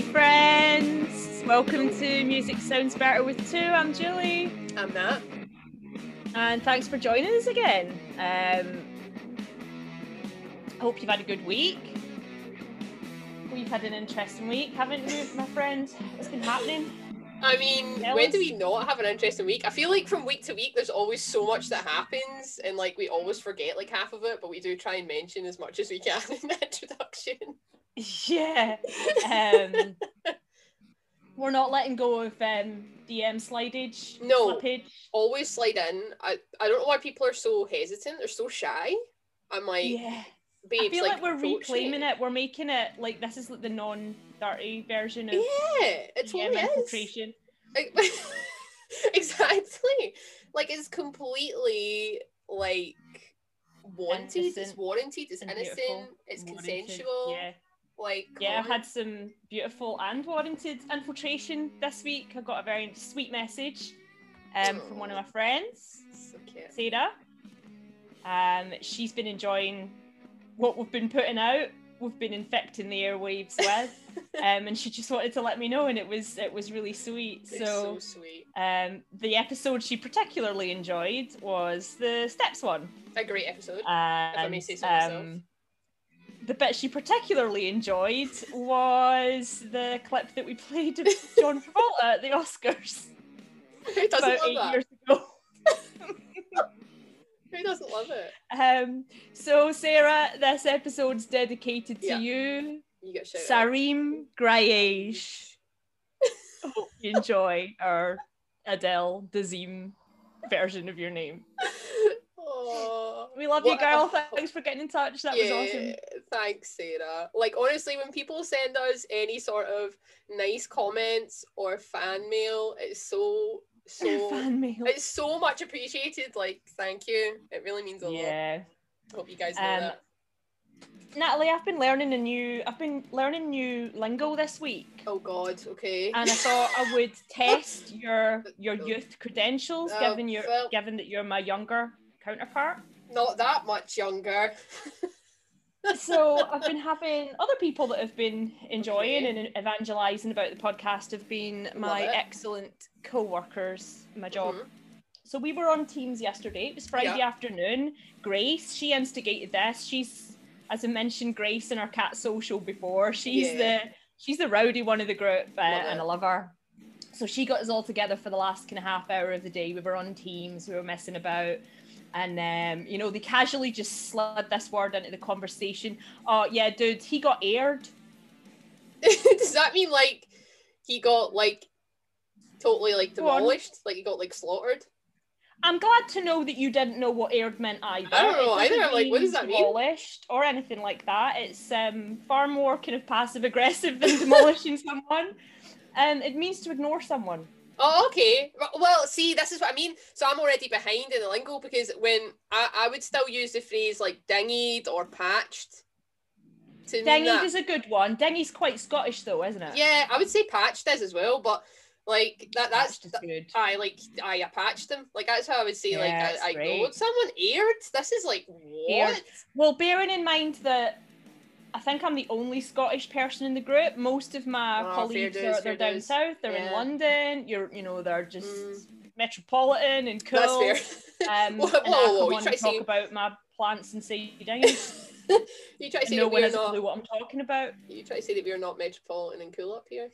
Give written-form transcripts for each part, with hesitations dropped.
Hey friends, welcome to Music Sounds Better with Two. I'm Julie. I'm Nat. And thanks for joining us again. I hope you've had a good week. We've had an interesting week, haven't we, my friend? What's been happening? I mean, when do we not have an interesting week? I feel like from week to week there's always so much that happens and like we always forget like half of it, but we do try and mention as much as we can in the introduction. Yeah. We're not letting go of DM slidage. No, slippage. Always slide in. I don't know why people are so hesitant. They're so shy. I'm like, yeah. Babes, I feel like we're reclaiming it. We're making it like this is like the non-dirty version of it's infiltration. Exactly. Like it's completely like wanted. Innocent. It's warranted. It's innocent. Beautiful. It's consensual. Yeah. Like yeah, I've had some beautiful and warranted infiltration this week. I got a very sweet message from one of my friends, so cute. Sarah. She's been enjoying what we've been putting out, we've been infecting the airwaves with, and she just wanted to let me know, and it was really sweet. So sweet. The episode she particularly enjoyed was the steps one. A great episode. If I may say so myself. The bit she particularly enjoyed was the clip that we played of John Travolta at the Oscars. Who doesn't about love 8 years ago. Who doesn't love it? So Sarah, this episode's dedicated to you. You get shout Sarim Grayesh. Hope you enjoy our Adele Dazeem version of your name. Oh, we love you, girl. Thanks for getting in touch. That was awesome. Thanks, Sarah. Like honestly, when people send us any sort of nice comments or fan mail, it's so fan mail. It's so much appreciated. Like, thank you. It really means a lot. Yeah. Hope you guys know that. Natalie, I've been learning new lingo this week. Oh God. Okay. And I thought I would test your youth credentials, given that you're my younger counterpart. Not that much younger. So I've been having other people that have been enjoying and evangelising about the podcast have been my excellent co-workers, my job. Mm-hmm. So we were on Teams yesterday. It was Friday afternoon. Grace, she instigated this. She's, as I mentioned, Grace in our cat social before. She's the rowdy one of the group, and I love her. So she got us all together for the last kind of half hour of the day. We were on Teams. We were messing about. And they casually just slid this word into the conversation. Oh yeah, dude, he got aired. Does that mean like he got like totally like demolished? Like he got like slaughtered? I'm glad to know that you didn't know what aired meant either. I don't know either. Like, what does that mean? Demolished or anything like that. It's far more kind of passive aggressive than demolishing someone. It means to ignore someone. Oh, okay. Well, see, this is what I mean. So I'm already behind in the lingo because when I would still use the phrase like dingied or patched. Dingied is a good one. Dingied's quite Scottish though, isn't it? Yeah, I would say patched is as well, but like that's just good. I patched them. Like that's how I would say I ignored someone. Aired? This is like what? Aired. Well, bearing in mind that I think I'm the only Scottish person in the group. Most of my colleagues are down south. They're in London. They're just metropolitan and cool. That's fair. Whoa, you try to talk about my plants and seedings. You try to say that we're not. What I'm talking about. You try to say that we're not metropolitan and cool up here.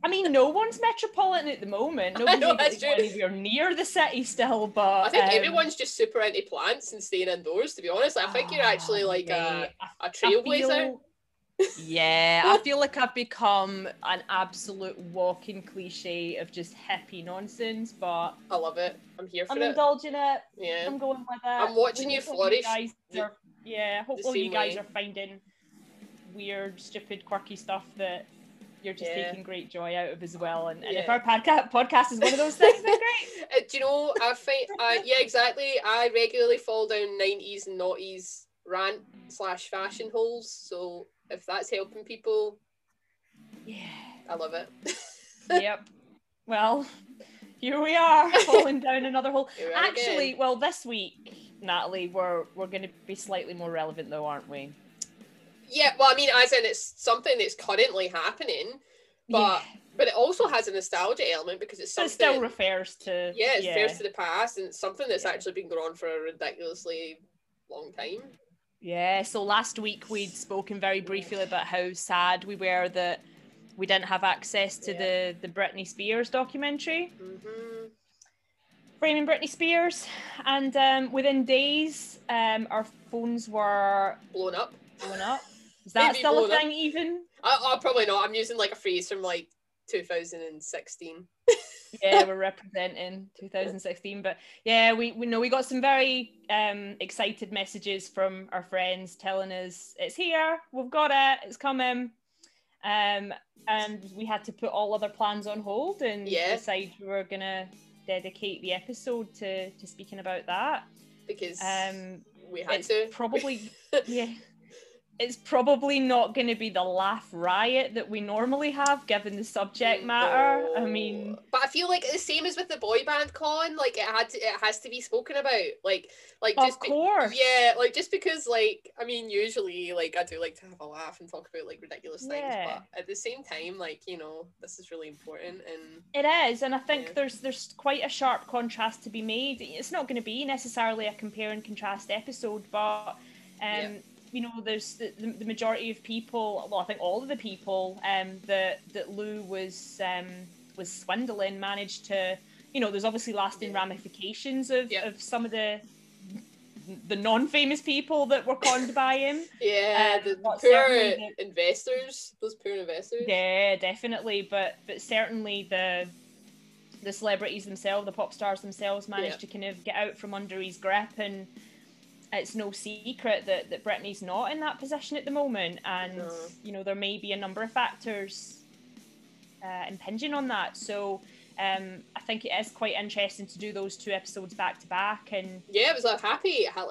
I mean, no one's metropolitan at the moment. Nobody's anywhere near the city still, but... I think everyone's just super into plants and staying indoors, to be honest. I think you're actually like a trailblazer. I feel like I've become an absolute walking cliche of just hippie nonsense, but... I love it. I'm here for it. I'm indulging it. Yeah. I'm going with it. I'm watching you flourish. Hopefully you guys are finding weird, stupid, quirky stuff that... You're just taking great joy out of as well, and if our podcast is one of those things, then great. Do you know? I find, exactly. I regularly fall down 90s and noughties rant / fashion holes. So if that's helping people, I love it. Yep. Well, here we are falling down another hole. Actually, well, this week, Natalie, we're going to be slightly more relevant though, aren't we? Yeah, well, I mean, as in it's something that's currently happening, but yeah. But it also has a nostalgia element because it's something... It still refers to... Yeah, it refers to the past, and it's something that's actually been going on for a ridiculously long time. Yeah, so last week we'd spoken very briefly about how sad we were that we didn't have access to the Britney Spears documentary. Mm-hmm. Framing Britney Spears. And within days, our phones were... Blown up. Is that maybe still a thing even? I probably not. I'm using like a phrase from like 2016. Yeah, we're representing 2016. But yeah, we know we got some very excited messages from our friends telling us it's here, we've got it, it's coming. And we had to put all other plans on hold and decide we were gonna dedicate the episode to speaking about that. Because we had to probably it's probably not going to be the laugh riot that we normally have, given the subject matter. No. I mean... But I feel like the same as with the boy band con, like, it has to be spoken about. Like just of course. Yeah, like, just because, like, I mean, usually, like, I do like to have a laugh and talk about, like, ridiculous things, but at the same time, like, you know, this is really important, and... It is, and I think there's quite a sharp contrast to be made. It's not going to be necessarily a compare and contrast episode, but... You know, there's the majority of people, well, I think all of the people that Lou was swindling managed to, you know, there's obviously lasting ramifications of some of the non-famous people that were conned by him. Yeah, those poor investors. Yeah, definitely, but certainly the celebrities themselves, the pop stars themselves managed to kind of get out from under his grip, and it's no secret that Britney's not in that position at the moment, and you know, there may be a number of factors impinging on that, so I think it is quite interesting to do those two episodes back to back. And yeah, it was a happy/sad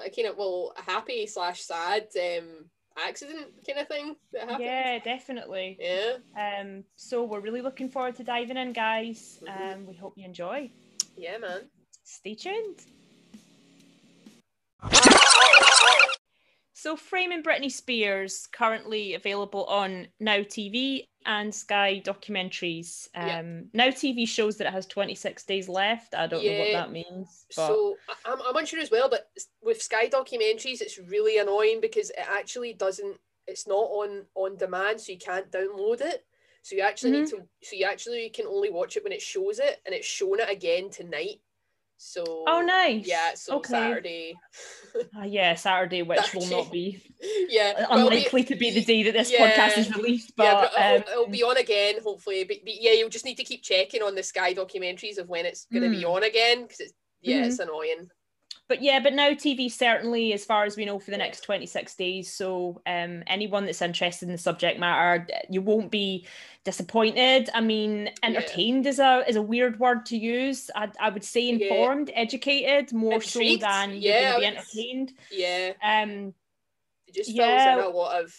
accident kind of thing that happened. Yeah, definitely. Yeah. So we're really looking forward to diving in, guys. Mm-hmm. We hope you enjoy. Yeah, man, stay tuned. So Framing Britney Spears, currently available on Now TV and Sky Documentaries. Now TV shows that it has 26 days left. I don't know what that means. But... So I'm unsure as well, but with Sky Documentaries, it's really annoying because it actually doesn't. It's not on demand, so you can't download it. So you actually need to. So you actually can only watch it when it shows it, and it's shown it again tonight. So nice. Yeah, so Saturday. Saturday, which Saturday. Will not be unlikely to be the day that this podcast is released, but it'll be on again hopefully, but you'll just need to keep checking on the Sky Documentaries of when it's going to be on again, because it's it's annoying, but Now TV certainly, as far as we know, for the next 26 days, so anyone that's interested in the subject matter, you won't be disappointed. I mean, entertained is a weird word to use. I would say informed, educated, more intrigued. So than you're going to be entertained. Yeah. It just fills in a lot of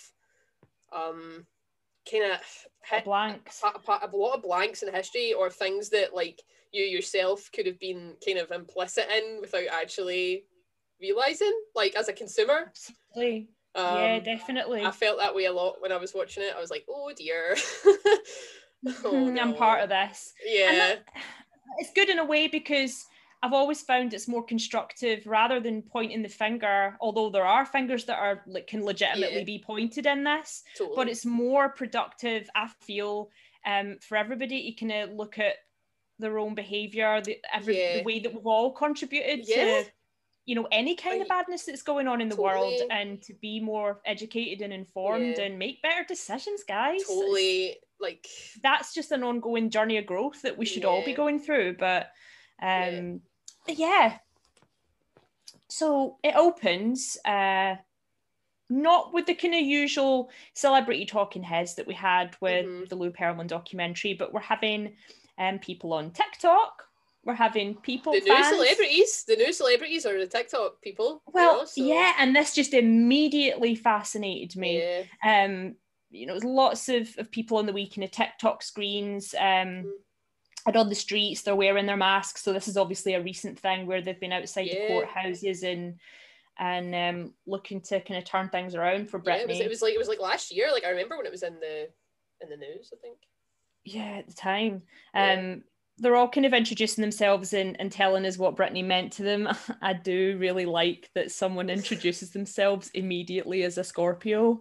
kind of blanks, a lot of blanks in history, or things that like you yourself could have been kind of implicit in without actually realizing, like as a consumer. Absolutely. Yeah, definitely. I felt that way a lot when I was watching it. I was like, oh dear. No. I'm part of this. Yeah. And it's good in a way because I've always found it's more constructive rather than pointing the finger, although there are fingers that are like can legitimately be pointed in this. Totally. But it's more productive, I feel, for everybody to kind of look at their own behaviour, the way that we've all contributed to, you know, any kind of badness that's going on in the world, and to be more educated and informed and make better decisions, guys. Totally. Like that's just an ongoing journey of growth that we should all be going through. But so it opens not with the kind of usual celebrity talking heads that we had with the Lou Pearlman documentary, but we're having people on TikTok. We're having people, the new celebrities are the TikTok people. Well, you know, so. Yeah, and this just immediately fascinated me. Yeah. You know, there's lots of people on the weekend of TikTok screens and on the streets. They're wearing their masks, so this is obviously a recent thing where they've been outside the courthouses and and looking to kind of turn things around for Britney. Yeah, it was like last year. Like I remember when it was in the news, I think. Yeah, at the time. Yeah. They're all kind of introducing themselves and telling us what Britney meant to them. I do really like that someone introduces themselves immediately as a Scorpio.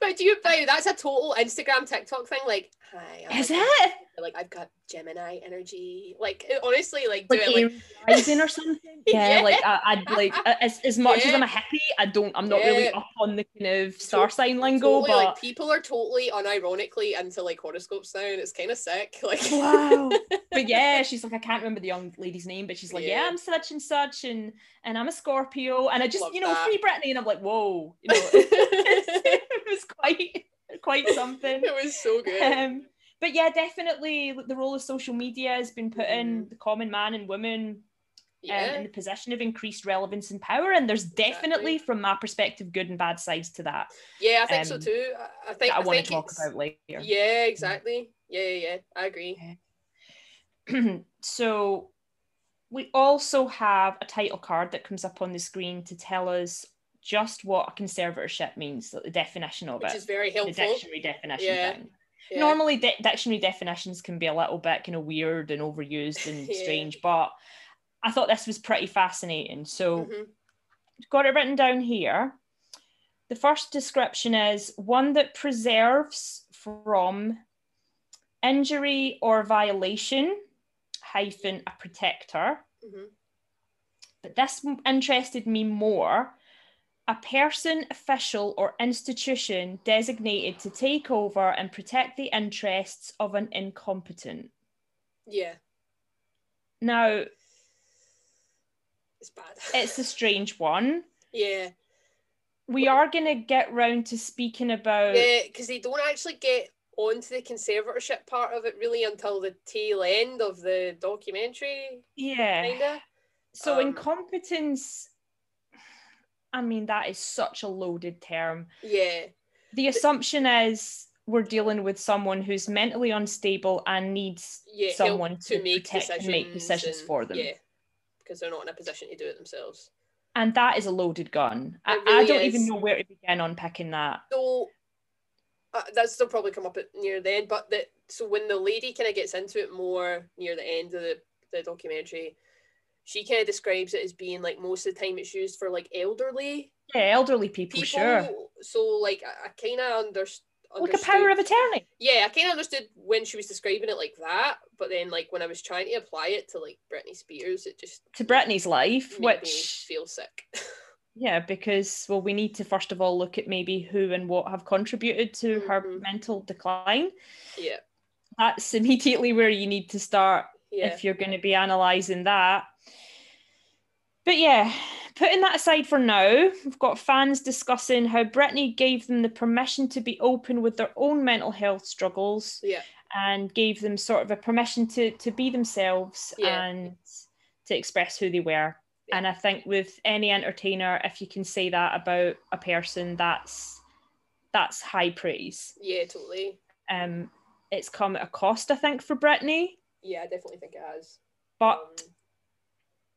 But that's a total Instagram, TikTok thing. Like, hi. I'm Like, I've got Gemini energy. Like, honestly, like, do like it like rising or something. Yeah, yeah. Like, I'd like as much as I'm a hippie, I'm not really up on the kind of star sign lingo. Totally, but like, people are totally unironically into like horoscopes now, and it's kind of sick. Like, wow. But yeah, she's like, I can't remember the young lady's name, but she's like, yeah, I'm such and such, and I'm a Scorpio, and I just free Britney, and I'm like, whoa, you know, it was quite something. It was so good. But yeah, definitely the role of social media has been put in the common man and woman in the position of increased relevance and power. And there's definitely, from my perspective, good and bad sides to that. Yeah, I think so too. I want to talk about later. Yeah, exactly. Yeah, I agree. Yeah. So we also have a title card that comes up on the screen to tell us just what a conservatorship means, like the definition of it. Which is very helpful. The dictionary definition thing. Yeah. Normally dictionary definitions can be a little bit kind of weird and overused and strange, but I thought this was pretty fascinating, so got it written down here. The first description is one that preserves from injury or violation - a protector. But this interested me more. A person, official, or institution designated to take over and protect the interests of an incompetent. Yeah. Now, it's bad. It's a strange one. Yeah. We are going to get round to speaking about... Yeah, because they don't actually get onto the conservatorship part of it really until the tail end of the documentary. Yeah. Kinda. So incompetence... I mean, that is such a loaded term. Yeah. The assumption is we're dealing with someone who's mentally unstable and needs someone to make decisions for them. Yeah, because they're not in a position to do it themselves. And that is a loaded gun. I don't even know where to begin unpicking that. So that's still probably come up near the end, but so when the lady kind of gets into it more near the end of the documentary, she kind of describes it as being like most of the time it's used for like elderly people. Sure. So like I kind of understood like a power of attorney. Yeah, I kind of understood when she was describing it like that, but then like when I was trying to apply it to like Britney Spears, it just to Britney's life, which feels sick. Yeah, because we need to first of all look at maybe who and what have contributed to her mental decline. Yeah, that's immediately where you need to start if you're going to be analysing that. But yeah, putting that aside for now, we've got fans discussing how Britney gave them the permission to be open with their own mental health struggles and gave them sort of a permission to be themselves and to express who they were. Yeah. And I think with any entertainer, if you can say that about a person, that's high praise. Yeah, totally. It's come at a cost, I think, for Britney. Yeah, I definitely think it has. But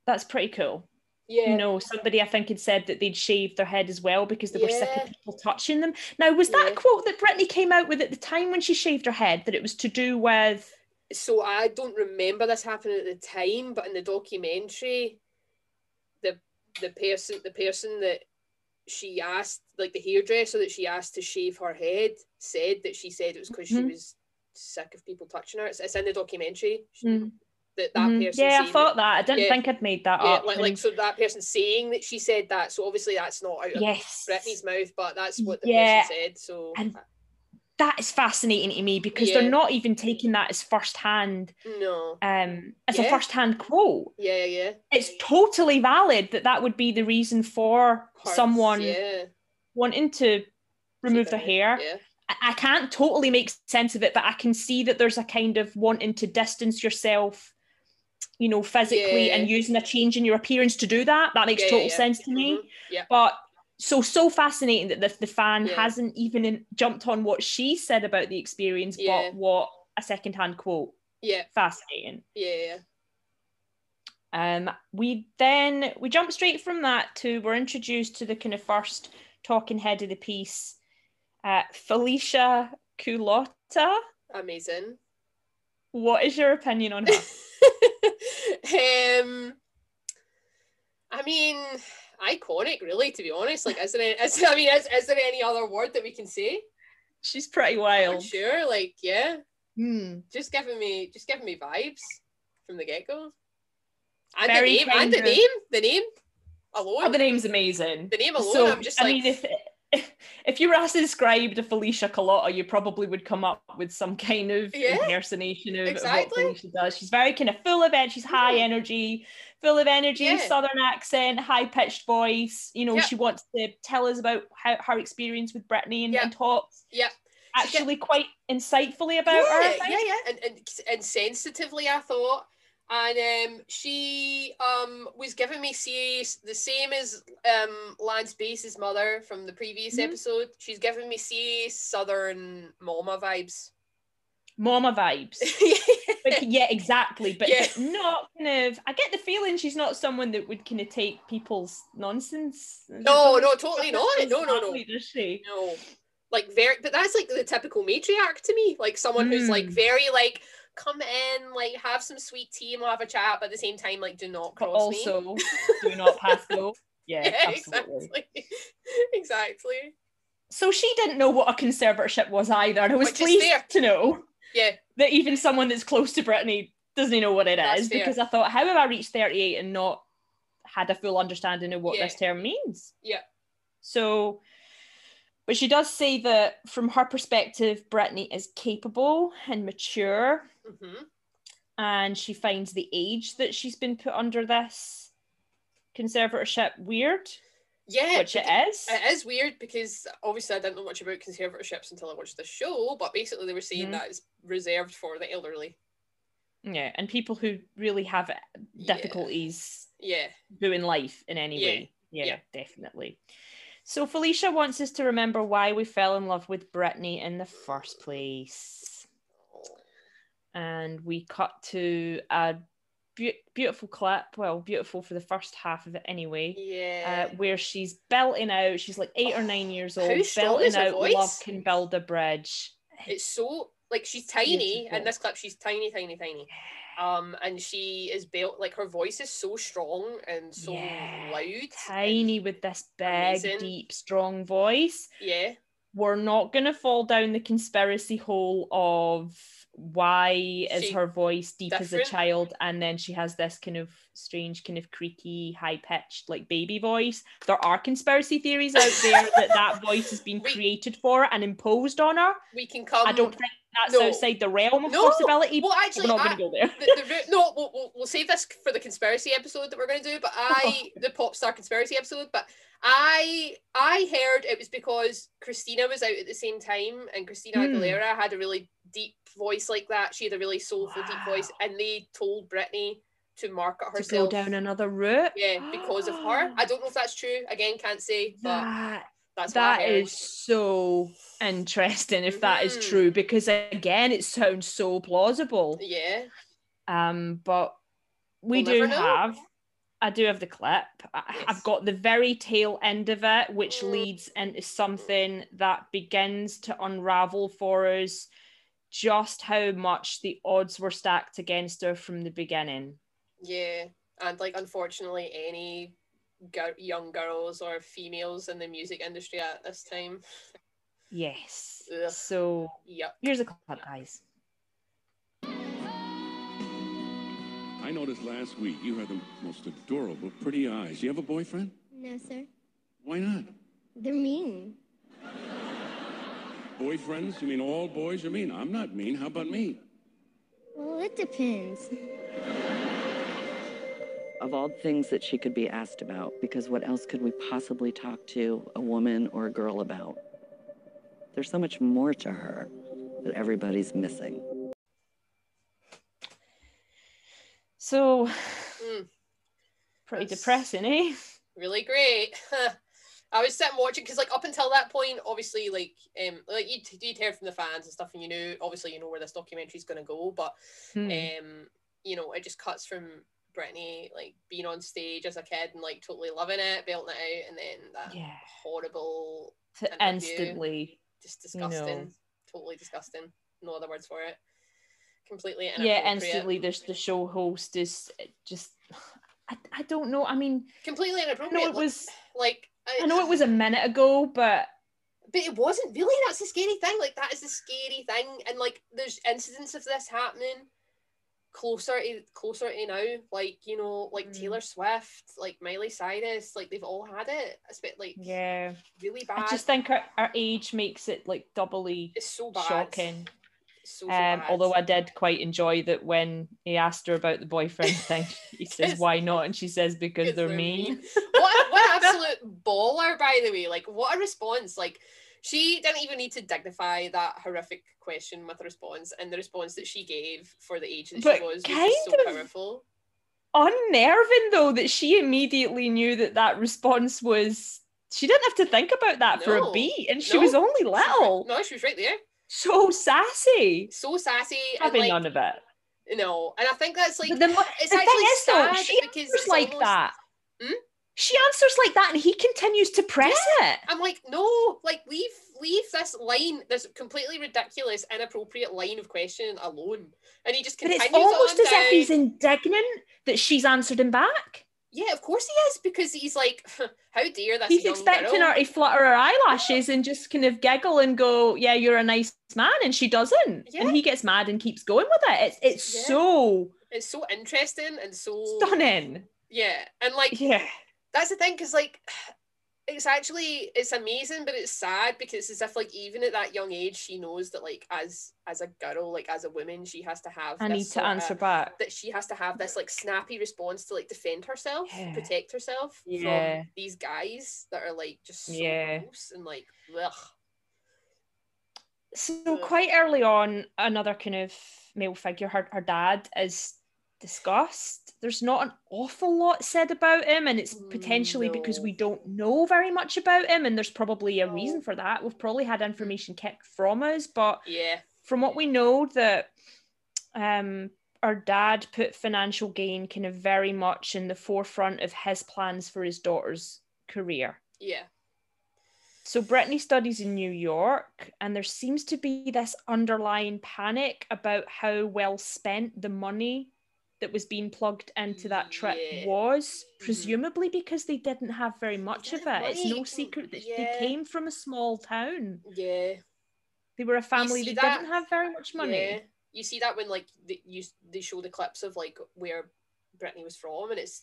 that's pretty cool. Yeah. You know, somebody I think had said that they'd shaved their head as well because they were sick of people touching them. Now, was that a quote that Britney came out with at the time when she shaved her head, that it was to do with... So I don't remember this happening at the time, but in the documentary, the person that she asked, like the hairdresser that she asked to shave her head, said that she said it was because she was sick of people touching her. It's in the documentary. That person I thought that. I didn't think I'd made that up. Like, so that person saying that she said that, so obviously that's not out of Britney's mouth, but that's what the person said. So and that is fascinating to me because they're not even taking that as firsthand. No. As a firsthand quote. Yeah. It's totally valid that would be the reason for someone wanting to remove their hair. Yeah. I can't totally make sense of it, but I can see that there's a kind of wanting to distance yourself, you know, physically and using a change in your appearance to do that. That makes total sense to me. Yeah. But so fascinating that the fan hasn't even jumped on what she said about the experience, but what a secondhand quote. Yeah. Fascinating. Yeah. We jump straight from that to we're introduced to the kind of first talking head of the piece, Felicia Culotta. Amazing. What is your opinion on her? I mean, iconic, really, to be honest. Like, is there any other word that we can say? She's pretty wild. I'm sure, like, yeah. Mm. Just giving me vibes from the get-go. And very the name, tender. And the name alone. Oh, the name's amazing. The name alone, so, I'm just like... I mean, if you were asked to describe the Felicia Culotta, you probably would come up with some kind of impersonation of, exactly, of what Felicia does. She's very kind of full of it. She's high energy, full of energy, southern accent, high-pitched voice. You know, she wants to tell us about her experience with Britney and talks. Yeah. Actually quite insightfully about her. And sensitively, I thought. And she was giving me serious, the same as Lance Bass's mother from the previous episode. She's giving me serious southern mama vibes. Mama vibes. Yeah, exactly. But not kind of, I get the feeling she's not someone that would kind of take people's nonsense. No, totally not. No. Does she? No. Like, very, but that's like the typical matriarch to me. Like, someone who's like very like, come in, like, have some sweet tea and we'll have a chat, but at the same time, like, do not cross me. Also, do not pass go. Yeah, absolutely. Exactly. So she didn't know what a conservatorship was either, and I was pleased to know that even someone that's close to Britney doesn't know what it is, because I thought, how have I reached 38 and not had a full understanding of what this term means? Yeah. So... But she does say that from her perspective, Britney is capable and mature. Mm-hmm. And she finds the age that she's been put under this conservatorship weird. Yeah. Which it is. It is weird because obviously I didn't know much about conservatorships until I watched the show, but basically they were saying that it's reserved for the elderly. Yeah. And people who really have difficulties doing life in any way. Yeah, definitely. So Felicia wants us to remember why we fell in love with Britney in the first place. And we cut to a beautiful clip, well, beautiful for the first half of it anyway, where she's belting out, she's like 8 or 9 years old, belting out, voice? Love can build a bridge. It's so, like, she's tiny, and this clip she's tiny. And she is built, like, her voice is so strong and so loud. Tiny with this big, deep, strong voice. Yeah. We're not going to fall down the conspiracy hole of why is her voice deep different? As a child, and then she has this kind of strange, kind of creaky, high-pitched, like, baby voice. There are conspiracy theories out there that voice has been created for and imposed on her. We can come... I don't think that's outside the realm of possibility. Well, actually, we're not going to go there. We'll save this for the conspiracy episode that we're going to do. But the pop star conspiracy episode. But I heard it was because Christina was out at the same time, and Christina Aguilera had a really deep voice like that. She had a really soulful deep voice, and they told Britney to market herself, to go down another route. Yeah, because of her. I don't know if that's true. Again, can't say. But. That is so interesting if that is true, because again it sounds so plausible. Yeah. But I do have the clip. Yes. I've got the very tail end of it, which leads into something that begins to unravel for us just how much the odds were stacked against her from the beginning. Yeah, and like unfortunately any young girls or females in the music industry at this time. Yes. Ugh. So here's a clip, guys. I noticed last week you had the most adorable pretty eyes. Do you have a boyfriend? No, sir. Why not? They're mean. Boyfriends? You mean all boys are mean? I'm not mean. How about me? Well, it depends. Of all things that she could be asked about, because what else could we possibly talk to a woman or a girl about? There's so much more to her that everybody's missing. So, pretty depressing, eh? Really great. I was sitting watching, because like up until that point, obviously like you'd heard from the fans and stuff, and you knew, obviously you know where this documentary's going to go, but you know, it just cuts from Britney, like, being on stage as a kid and, like, totally loving it, belting it out, and then that horrible interview. Instantly. Just disgusting. No. Totally disgusting. No other words for it. Completely inappropriate. Yeah, instantly there's the show host is just... I don't know. I mean... Completely inappropriate. I know it was... Like... I know it was a minute ago, but... But it wasn't really. That's the scary thing. Like, that is the scary thing. And, like, there's incidents of this happening closer to now, like, you know, like Taylor Swift, like Miley Cyrus, like they've all had it. It's a bit like really bad. I just think our age makes it like doubly shocking. It's so bad. Although I did quite enjoy that when he asked her about the boyfriend thing, he says why not, and she says because they're mean. What absolute baller, by the way. Like, what a response. Like, she didn't even need to dignify that horrific question with a response, and the response that she gave for the age that she was kind of so powerful. Unnerving, though, that she immediately knew that response was... She didn't have to think about that for a beat, and she was only little. No, she was right there. So sassy. So sassy. Having none of it. No, and I think that's like... it's actually sad, though, she because it's like almost, that. Hmm? She answers like that and he continues to press it. I'm like, no, like leave this line, this completely ridiculous, inappropriate line of question alone. And he just continues on. But it's almost as if he's indignant that she's answered him back. Yeah, of course he is, because he's like, how dare this young girl. He's expecting her to flutter her eyelashes and just kind of giggle and go, yeah, you're a nice man, and she doesn't. Yeah. And he gets mad and keeps going with it. It's so interesting and so... Stunning. Yeah, and like... Yeah. That's the thing, because, like, it's amazing, but it's sad, because it's as if, like, even at that young age, she knows that, like, as a girl, like, as a woman, she has to have she has to have this, like, snappy response to, like, defend herself, protect herself from these guys that are, like, just so gross and, like, ugh. So quite early on, another kind of male figure, her dad, is discussed. There's not an awful lot said about him, and it's potentially because we don't know very much about him, and there's probably a reason for that. We've probably had information kept from us, but from what we know, that our dad put financial gain kind of very much in the forefront of his plans for his daughter's career. So Britney studies in New York, and there seems to be this underlying panic about how well spent the money that was being plugged into that trip was, presumably because they didn't have very much of it. Right. It's no secret that they came from a small town. Yeah. They were a family that didn't have very much money. Yeah. You see that when, like, they show the clips of, like, where Britney was from, and it's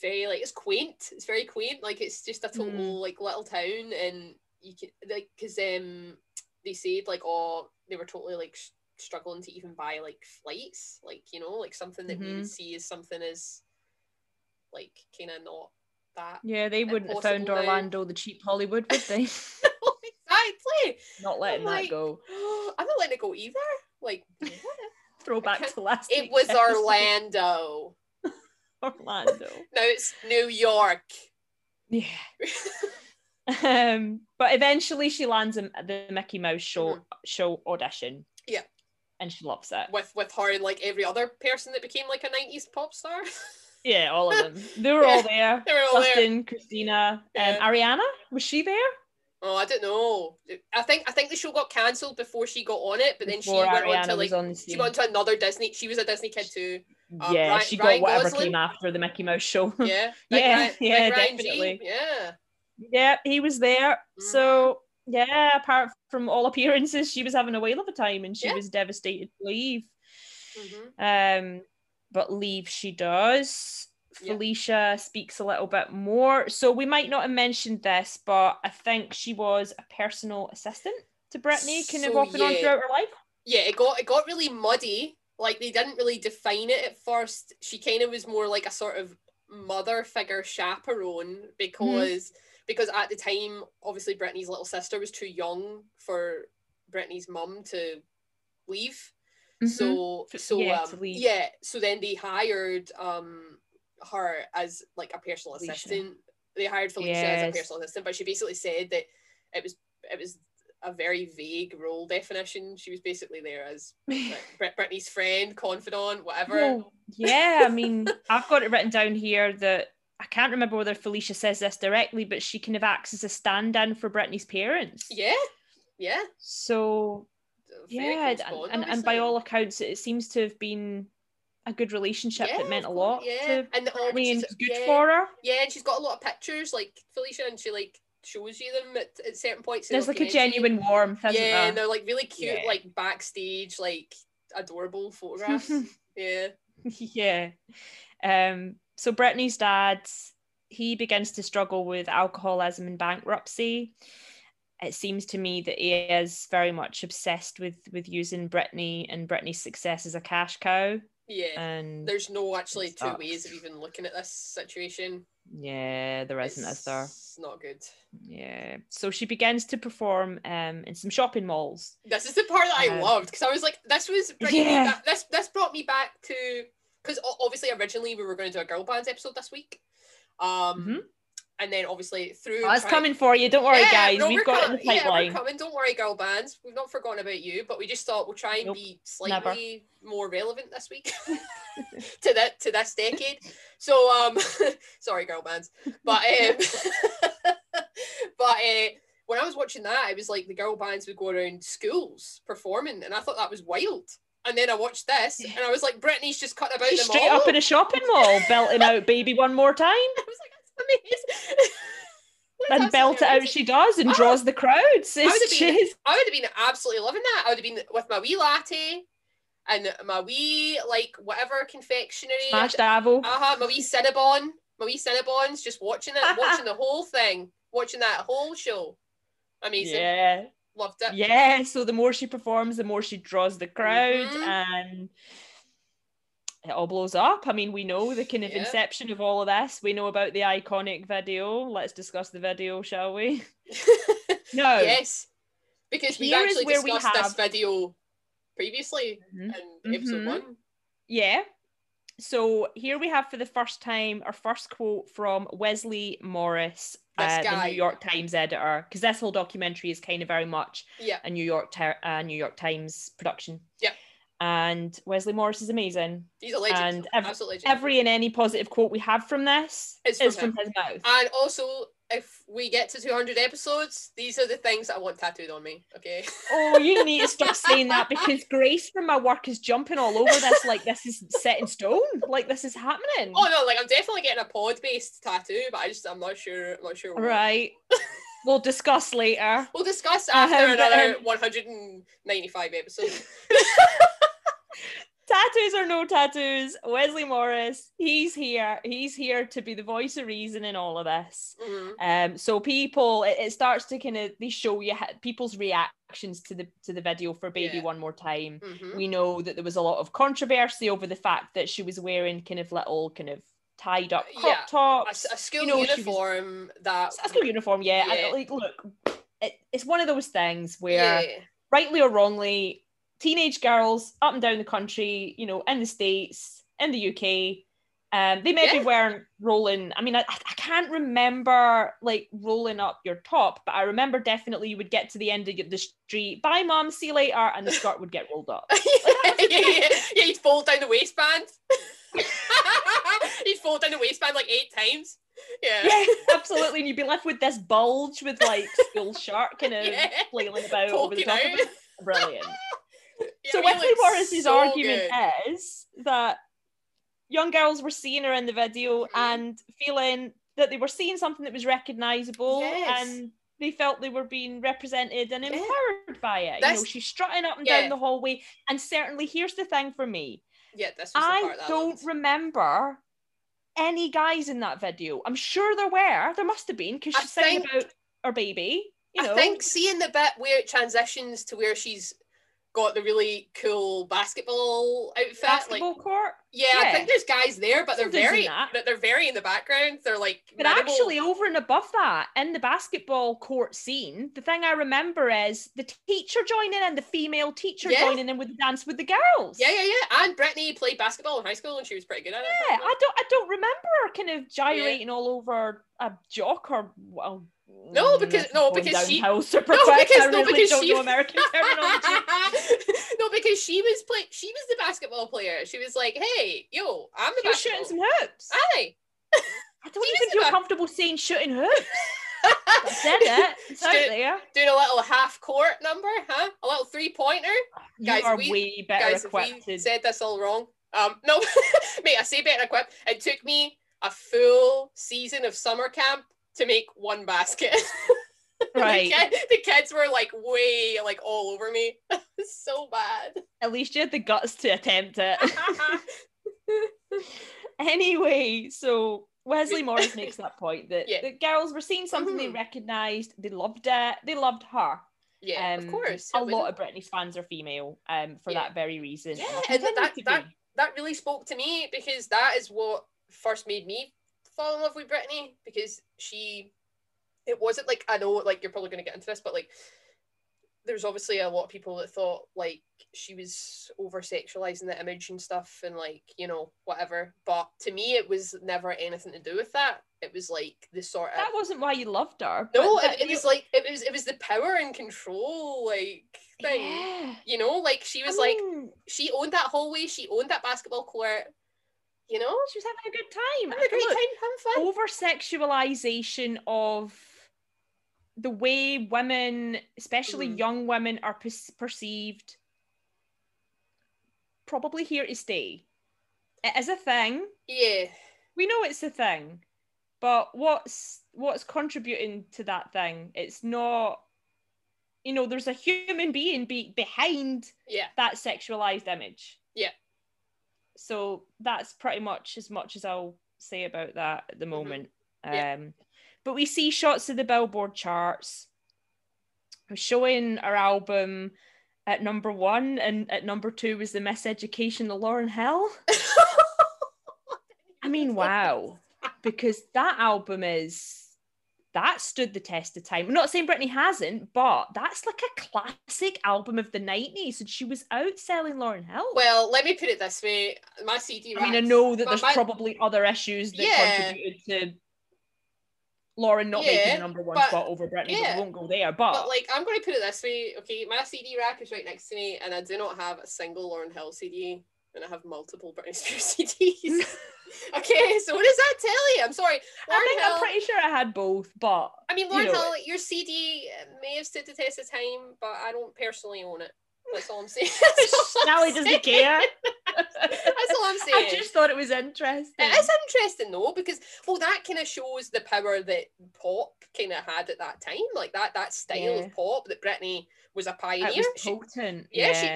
very, like, it's quaint. It's very quaint. Like, it's just a total, like, little town, and you can, like, because they said, like, oh, they were totally, like, struggling to even buy, like, flights, like, you know, like something that we would see as something as, like, kind of not that. Yeah, they wouldn't have found Orlando the cheap Hollywood, would they? Exactly. Not letting that go. I'm not letting it go either. Like, throwback to last week. It was Orlando. Now it's New York. Yeah. But eventually she lands in the Mickey Mouse show audition. Yeah. And she loves it. With her and, like, every other person that became, like, a 90s pop star. Yeah, all of them. They were all there. They were all Justin, there. Christina, Ariana, was she there? Oh, I don't know. I think the show got cancelled before she got on it, but before then she went on to, like, she went to another Disney. She was a Disney kid too. She got Ryan whatever Gosling. Came after the Mickey Mouse show. Yeah. Ryan definitely. G. Yeah. Yeah, he was there. So... yeah, apart from all appearances, she was having a whale of a time, and she was devastated to leave. But leave she does. Felicia speaks a little bit more. So we might not have mentioned this, but I think she was a personal assistant to Britney, kind of off and on throughout her life. Yeah, it got really muddy. Like, they didn't really define it at first. She kind of was more like a sort of mother figure chaperone, because at the time, obviously, Britney's little sister was too young for Britney's mum to leave. So then they hired her as, like, a personal assistant. They hired Felicia as a personal assistant, but she basically said that it was a very vague role definition. She was basically there as Britney's friend, confidant, whatever. Well, yeah, I mean, I've got it written down here that I can't remember whether Felicia says this directly, but she kind of acts as a stand-in for Britney's parents. Yeah, yeah. So, yeah, and by all accounts, it seems to have been a good relationship that meant a lot to Britney, and it was good for her. Yeah, and she's got a lot of pictures, like, Felicia, and she, like, shows you them at certain points. There's like a genuine warmth, isn't there? Yeah, and they're like really cute, like backstage, like adorable photographs. Yeah. Yeah. So Britney's dad, he begins to struggle with alcoholism and bankruptcy. It seems to me that he is very much obsessed with using Britney and Britney's success as a cash cow. Yeah, and there's no actually two ways of even looking at this situation. Yeah, there isn't, is there? It's not good. Yeah, so she begins to perform in some shopping malls. This is the part that I loved, because I was like, this was this brought me back to, because obviously originally we were going to do a girl bands episode this week, mm-hmm. and then obviously through it's coming for you, don't worry guys, we've got it in the pipeline. We're coming, don't worry girl bands, we've not forgotten about you, but we just thought we'll try and be slightly more relevant this week to this decade. So sorry girl bands, but when I was watching that, I was like, the girl bands would go around schools performing, and I thought that was wild. And then I watched this, and I was like, Britney's just cutting about them straight all up in a shopping mall, belting out "Baby One More Time." I was like, and belt it out she does, and draws the crowds. I would have been absolutely loving that. I would have been with my wee latte and my wee, like, whatever confectionery, smashed Avo, my wee Cinnabon, my wee Cinnabons, just watching it, watching the whole thing, watching that whole show. Amazing. Yeah, loved it. Yeah, so the more she performs, the more she draws the crowd, and it all blows up. I mean, we know the kind of inception of all of this. We know about the iconic video. Let's discuss the video, shall we? No. Yes. Because we've actually discussed this video previously in episode 1. Yeah. So here we have for the first time our first quote from Wesley Morris, the New York Times editor, because this whole documentary is kind of very much a New York Times production. Yeah. And Wesley Morris is amazing. He's a legend. And every and any positive quote we have from this is from his mouth. And also, if we get to 200 episodes, these are the things that I want tattooed on me, okay? Oh, you need to stop saying that, because Grace from my work is jumping all over this like this is set in stone, like this is happening. Oh no, like I'm definitely getting a pod-based tattoo, but I'm not sure what. Right. We'll discuss later. We'll discuss after another 195 episodes. Tattoos or no tattoos, Wesley Morris, he's here. He's here to be the voice of reason in all of this. Mm-hmm. So people, it starts to kind of, they show you people's reactions to the video for Baby One More Time. Mm-hmm. We know that there was a lot of controversy over the fact that she was wearing kind of little kind of tied up crop tops, a school uniform. A school uniform, And, like, look, it's one of those things where, rightly or wrongly, teenage girls up and down the country, you know, in the States, in the UK, they may be wearing rolling. I mean, I can't remember like rolling up your top, but I remember definitely you would get to the end of the street, bye mom, see you later, and the skirt would get rolled up. You'd fold down the waistband. You'd fold down the waistband like 8 times. Yeah, absolutely. And you'd be left with this bulge with like school shirt kind of flailing about over the top of it. Brilliant. So Wesley Morris's argument is that young girls were seeing her in the video and feeling that they were seeing something that was recognisable, and they felt they were being represented and empowered by it. You know, she's strutting up and down the hallway, and certainly, here's the thing for me. Yeah, that's what I don't remember any guys in that video. I'm sure there were. There must have been, because she's saying about her baby. You know, I think seeing the bit where it transitions to where she's got the really cool basketball outfit, basketball court. Yeah, I think there's guys there, but they're very in the background. They're like, but minimal. Actually, over and above that, in the basketball court scene, the thing I remember is the teacher joining in, the female teacher joining in with the dance with the girls. Yeah. And Britney played basketball in high school, and she was pretty good at it. Yeah, I don't remember her kind of gyrating all over a jock or because she was the basketball player. She was like, hey, yo, I'm the basketball. She was shooting some hoops. Aye. I don't even feel comfortable saying shooting hoops. I said it. It's out there. Doing a little half court number, huh? A little 3-pointer. Guys, are way better equipped. We said this all wrong. No, mate, I say better equipped. It took me a full season of summer camp to make one basket. Right. The kids were like way like all over me. It was so bad. At least you had the guts to attempt it. Anyway, so Wesley Morris makes that point that the girls were seeing something they recognised, they loved it, they loved her. Yeah, of course. A lot of Britney's fans are female for that very reason. Yeah, and that really spoke to me, because that is what first made me fall in love with Britney, because it wasn't like, I know like you're probably going to get into this, but like there's obviously a lot of people that thought like she was over sexualizing the image and stuff and like, you know, whatever, but to me it was never anything to do with that. It was like the sort of, that wasn't why you loved her. No, it was like it was the power and control like thing. Yeah. You know, like she was, I mean, like she owned that hallway, she owned that basketball court. You know, she was having a good time. Having a great time, having fun. Over-sexualization of the way women, especially young women, are perceived, probably here to stay. It is a thing. Yeah. We know it's a thing, but what's contributing to that thing? It's not, you know, there's a human being behind that sexualized image. Yeah. So that's pretty much as I'll say about that at the moment. But we see shots of the Billboard charts showing our album at number 1, and at number 2 was The Miseducation of Lauryn Hill. I mean, wow. Because that album that stood the test of time. I'm not saying Britney hasn't, but that's like a classic album of the 90s, and she was outselling Lauryn Hill. Well, let me put it this way. My CD racks, I mean, I know that there's probably other issues that contributed to Lauryn not making the number 1 spot over Britney, but we won't go there. But like, I'm going to put it this way, okay, my CD rack is right next to me, and I do not have a single Lauryn Hill CD, and I have multiple Britney Spears CDs. Okay, so what does that tell you? I'm sorry. I'm pretty sure I had both, but... I mean, Lauryn Hill, your CD may have stood the test of time, but I don't personally own it. That's all I'm saying. Sally doesn't care. That's all I'm saying. I just thought it was interesting. It is interesting, though, because, well, that kind of shows the power that pop kind of had at that time. Like, that style of pop that Britney was a pioneer. It was potent.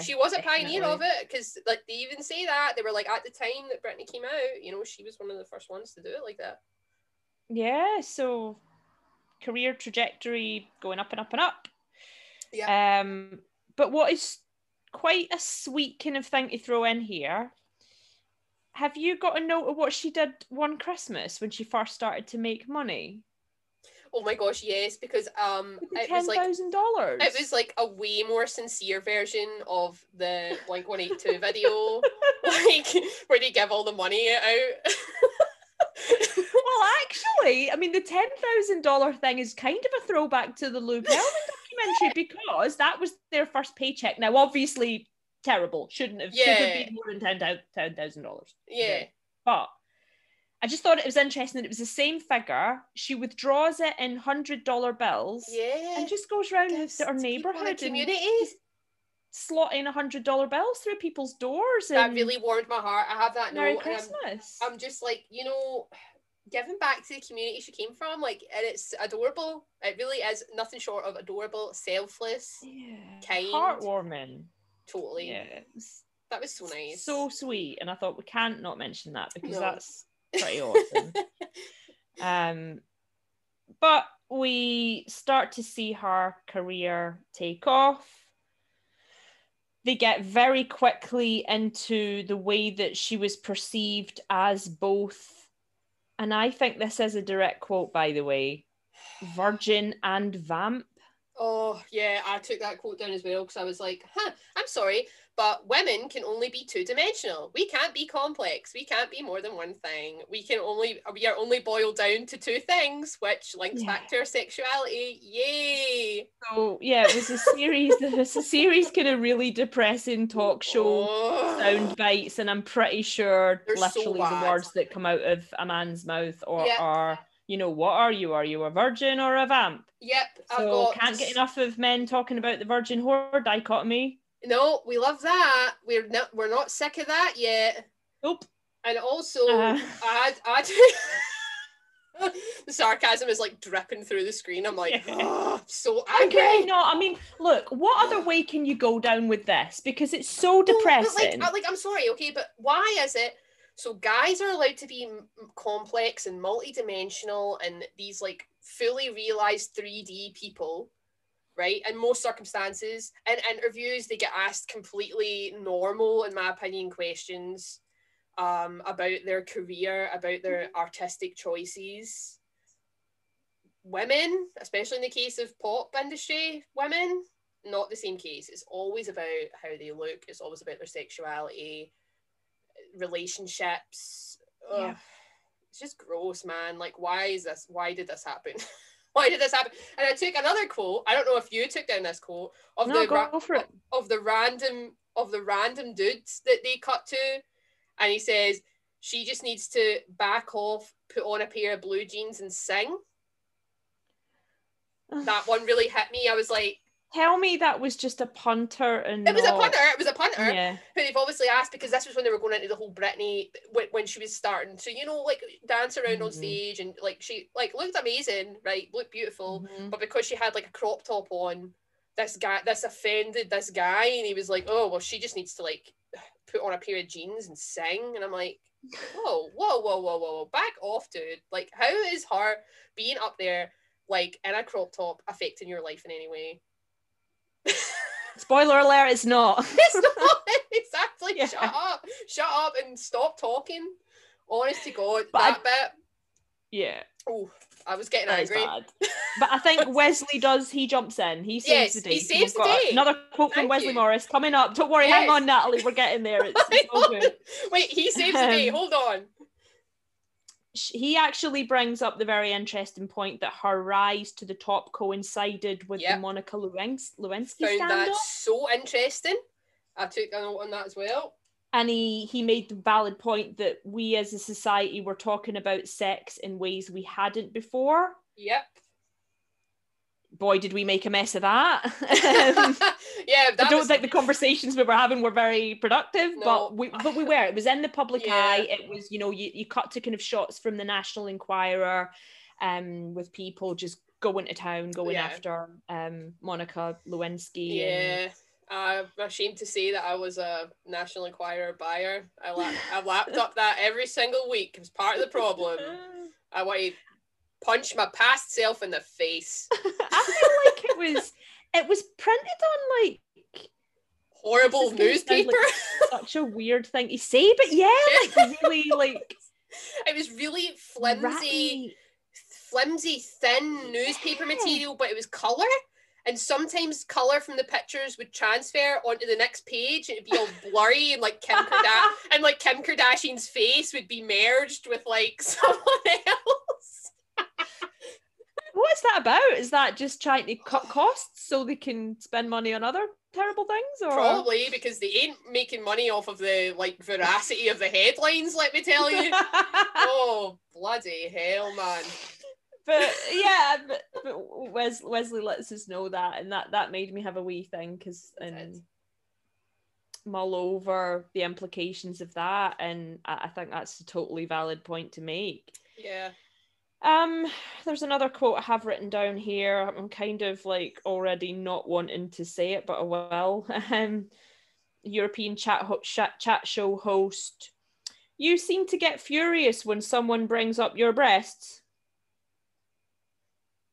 She was a pioneer of it, because like they even say that they were like, at the time that Britney came out, you know, she was one of the first ones to do it like that. Yeah, so career trajectory going up and up and up. Yeah. But what is quite a sweet kind of thing to throw in here, have you got a note of what she did one Christmas when she first started to make money? Oh my gosh, yes, because it was like $10,000. It was like a way more sincere version of the Blink-182 video, like where they give all the money out. Well, actually, I mean, the $10,000 thing is kind of a throwback to the Lou Bellman documentary, because that was their first paycheck. Now, obviously, terrible. Should have been more than $10,000. Yeah, but I just thought it was interesting that it was the same figure. She withdraws it in $100 bills and just goes around her neighbourhood and slotting $100 bills through people's doors. And that really warmed my heart. I have that Merry note. Merry Christmas. I'm just like, you know, giving back to the community she came from, like, and it's adorable. It really is nothing short of adorable, selfless, kind. Heartwarming. Totally. Yeah. That was so nice. So sweet. And I thought we can't not mention that, because that's... pretty awesome. But we start to see her career take off. They get very quickly into the way that she was perceived as both, and I think this is a direct quote, by the way, virgin and vamp. Oh yeah, I took that quote down as well, because I was like, huh, I I'm sorry, but women can only be two-dimensional. We can't be complex. We can't be more than one thing. We are only boiled down to two things, which links back to our sexuality. Yay! So yeah, it was a series. It was a series kind of really depressing talk show sound bites, and I'm pretty sure they're literally so the words that come out of a man's mouth or are. You know, what are you? Are you a virgin or a vamp? Yep. So can't get enough of men talking about the virgin whore dichotomy. No, we love that. We're not sick of that yet. Nope. And also, the sarcasm is like dripping through the screen. I'm like, oh, I'm so angry. Okay, no, I mean, look, what other way can you go down with this? Because it's so depressing. No, I'm sorry, okay, but why is it? So guys are allowed to be complex and multidimensional and these like fully realized 3D people, right? In most circumstances, in interviews, they get asked completely normal, in my opinion, questions about their career, about their artistic choices. Women, especially in the case of pop industry, women, not the same case. It's always about how they look. It's always about their sexuality. Relationships. It's just gross, man. Like, why did this happen and I took another quote. I don't know if you took down this quote of the random dudes that they cut to, and he says she just needs to back off, put on a pair of blue jeans and sing. That one really hit me. I was like, tell me that was just a punter. And it was a punter. Yeah. But they've obviously asked, because this was when they were going into the whole Britney, when she was starting to, you know, like dance around on stage, and like she like looked amazing, right? Looked beautiful. But because she had like a crop top on, this offended this guy, and he was like, oh, well, she just needs to like put on a pair of jeans and sing. And I'm like, whoa, back off, dude. Like, how is her being up there like in a crop top affecting your life in any way? Spoiler alert, it's not exactly. Shut up and stop talking, honest to God. But I was getting angry. But I think Wesley does, he jumps in, he saves the day. Another quote from Wesley Morris coming up, don't worry. Hang on, Natalie, we're getting there. It's all good. Wait, he saves the day, hold on. He actually brings up the very interesting point that her rise to the top coincided with the Monica Lewinsky stand-up. Found that so interesting. I took a note on that as well. And he made the valid point that we as a society were talking about sex in ways we hadn't before. Yep. Boy, did we make a mess of that. I don't think the conversations we were having were very productive, but we were. It was in the public eye. It was, you know, you cut to kind of shots from the National Enquirer with people just going to town, after Monica Lewinsky. Yeah. I'm ashamed to say that I was a National Enquirer buyer. I lapped up that every single week. It was part of the problem. I want to punch my past self in the face. I feel like it was printed on like horrible newspaper. Like, such a weird thing to say, but like really, like it was really flimsy, thin newspaper material, but it was colour, and sometimes colour from the pictures would transfer onto the next page, and it'd be all blurry, and like Kim Kardashian's face would be merged with like someone else. What's that about? Is that just trying to cut costs so they can spend money on other terrible things? Or probably because they ain't making money off of the like veracity of the headlines, let me tell you. Oh, bloody hell, man. But yeah, but Wesley lets us know that, and that made me have a wee thing and mull over the implications of that, and I think that's a totally valid point to make. Yeah. There's another quote I have written down here. I'm kind of like already not wanting to say it, but I will. European chat show host. You seem to get furious when someone brings up your breasts.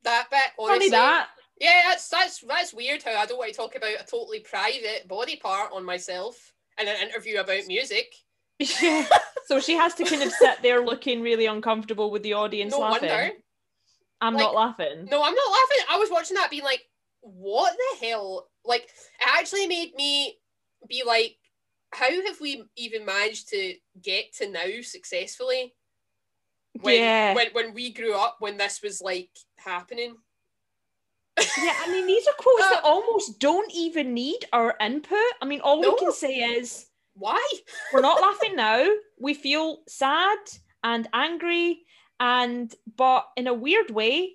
That bit, honestly. Funny that. Yeah, that's weird how I don't want to talk about a totally private body part on myself in an interview about music. Yeah. So she has to kind of sit there looking really uncomfortable with the audience laughing. Wonder. I'm like, not laughing. No, I'm not laughing. I was watching that being like, what the hell? Like, it actually made me be like, how have we even managed to get to now successfully? When we grew up, when this was like happening. Yeah, I mean, these are quotes that almost don't even need our input. I mean, all we can say is, why? We're not laughing now. We feel sad and angry, but in a weird way,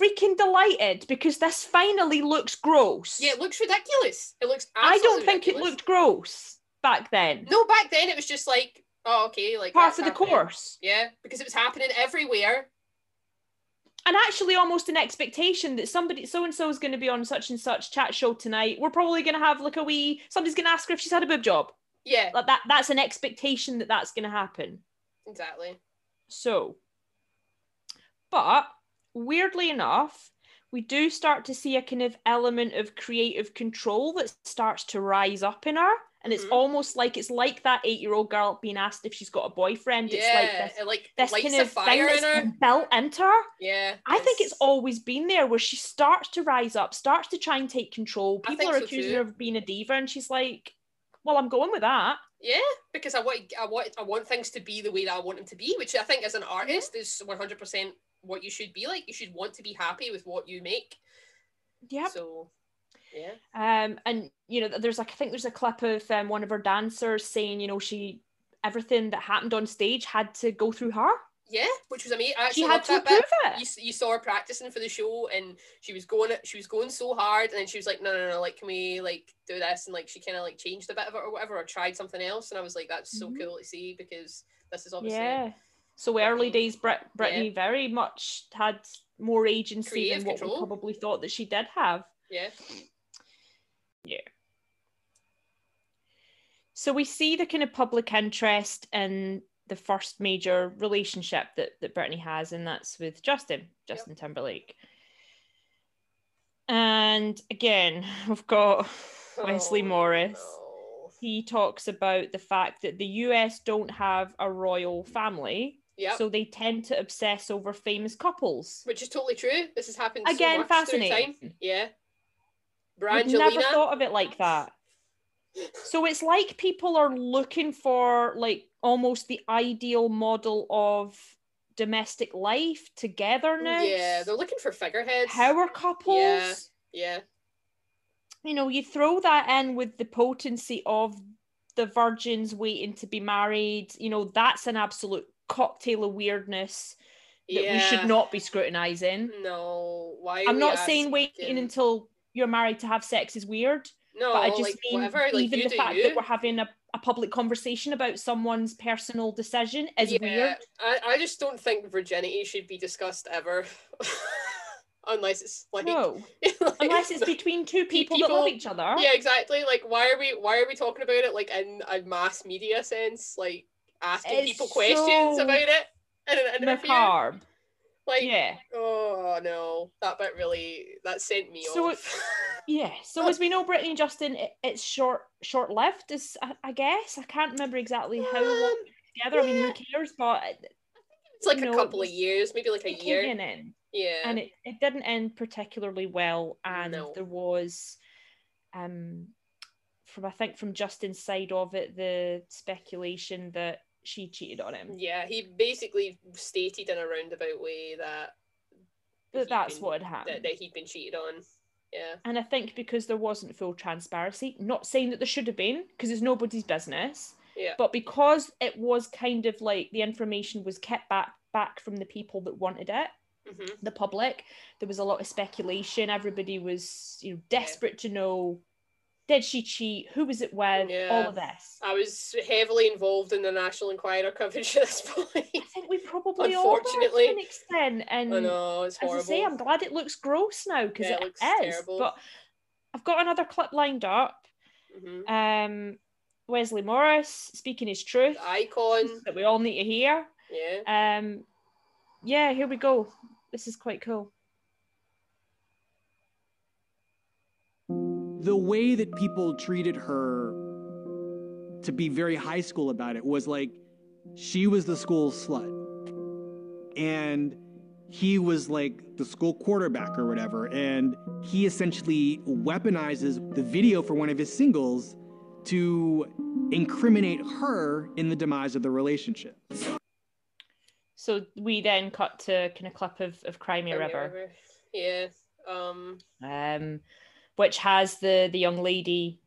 freaking delighted, because this finally looks gross. Yeah, it looks ridiculous. It looks absolutely ridiculous. It looked gross back then. No, back then it was just like, oh, okay, like part of the course. Yeah, because it was happening everywhere. And actually almost an expectation that somebody, so-and-so is going to be on such and such chat show tonight. We're probably going to have like somebody's going to ask her if she's had a boob job. Yeah. Like that's an expectation that's going to happen. Exactly. So, but weirdly enough, we do start to see a kind of element of creative control that starts to rise up in her. And it's almost like, it's like that 8-year-old girl being asked if she's got a boyfriend. Yeah, it's like this kind of thing that's built into her. Yeah. I think it's always been there, where she starts to rise up, starts to try and take control. People are accusing her of being a diva, and she's like, well, I'm going with that. Yeah, because I want things to be the way that I want them to be, which I think as an artist is 100% what you should be like. You should want to be happy with what you make. Yeah. So... yeah. And you know, I think there's a clip of one of her dancers saying, you know, everything that happened on stage had to go through her. Yeah, which was amazing. She had to prove it. You saw her practicing for the show, and she was going so hard, and then she was like, no, like, can we like do this? And like she kind of like changed a bit of it or whatever, or tried something else. And I was like, that's so cool to see, because this is obviously so early days. Britney very much had more agency creative than what control. We probably thought that she did have. Yeah. Yeah. So we see the kind of public interest in the first major relationship that Britney has, and that's with Justin Timberlake. And again, we've got Wesley Morris. No. He talks about the fact that the US don't have a royal family. Yep. So they tend to obsess over famous couples. Which is totally true. This has happened again, so much fascinating. Through time. Yeah. I've never thought of it like that. So it's like people are looking for like almost the ideal model of domestic life, togetherness. Yeah, they're looking for figureheads. Power couples. Yeah. You know, you throw that in with the potency of the virgins waiting to be married. You know, that's an absolute cocktail of weirdness that we should not be scrutinizing. No, why? I'm not saying waiting until you're married to have sex is weird. No, but I just mean whatever, like, even the fact that we're having a public conversation about someone's personal decision is weird. I just don't think virginity should be discussed ever. Unless it's like, no. Like, unless it's between two people that love each other. Yeah, exactly. Like, why are we talking about it like in a mass media sense? Like asking people questions about it in an interview. Macabre. Like, oh no, that sent me off. So as we know, Britney and Justin, it's short-lived, I guess. I can't remember exactly how long together. I mean, who cares? But it's like a couple of years, maybe like a year. And it didn't end particularly well, and there was, from Justin's side of it, the speculation that she cheated on him. Yeah, he basically stated in a roundabout way that's what had happened. That he'd been cheated on. Yeah. And I think because there wasn't full transparency, not saying that there should have been, because it's nobody's business. Yeah. But because it was kind of like the information was kept back from the people that wanted it, the public, there was a lot of speculation. Everybody was, you know, desperate to know. Did she cheat? Who was it with? Yeah. All of this. I was heavily involved in the National Enquirer coverage at this point. I think we probably unfortunately all were to an extent. And I know, it's horrible. As I say, I'm glad it looks gross now, because it looks terrible. But I've got another clip lined up. Mm-hmm. Wesley Morris speaking his truth. The icon that we all need to hear. Yeah. Yeah. Here we go. This is quite cool. The way that people treated her, to be very high school about it, was like she was the school slut and he was like the school quarterback or whatever, and he essentially weaponizes the video for one of his singles to incriminate her in the demise of the relationship. So we then cut to kind of clip of Crimea River. Yes. Which has the young lady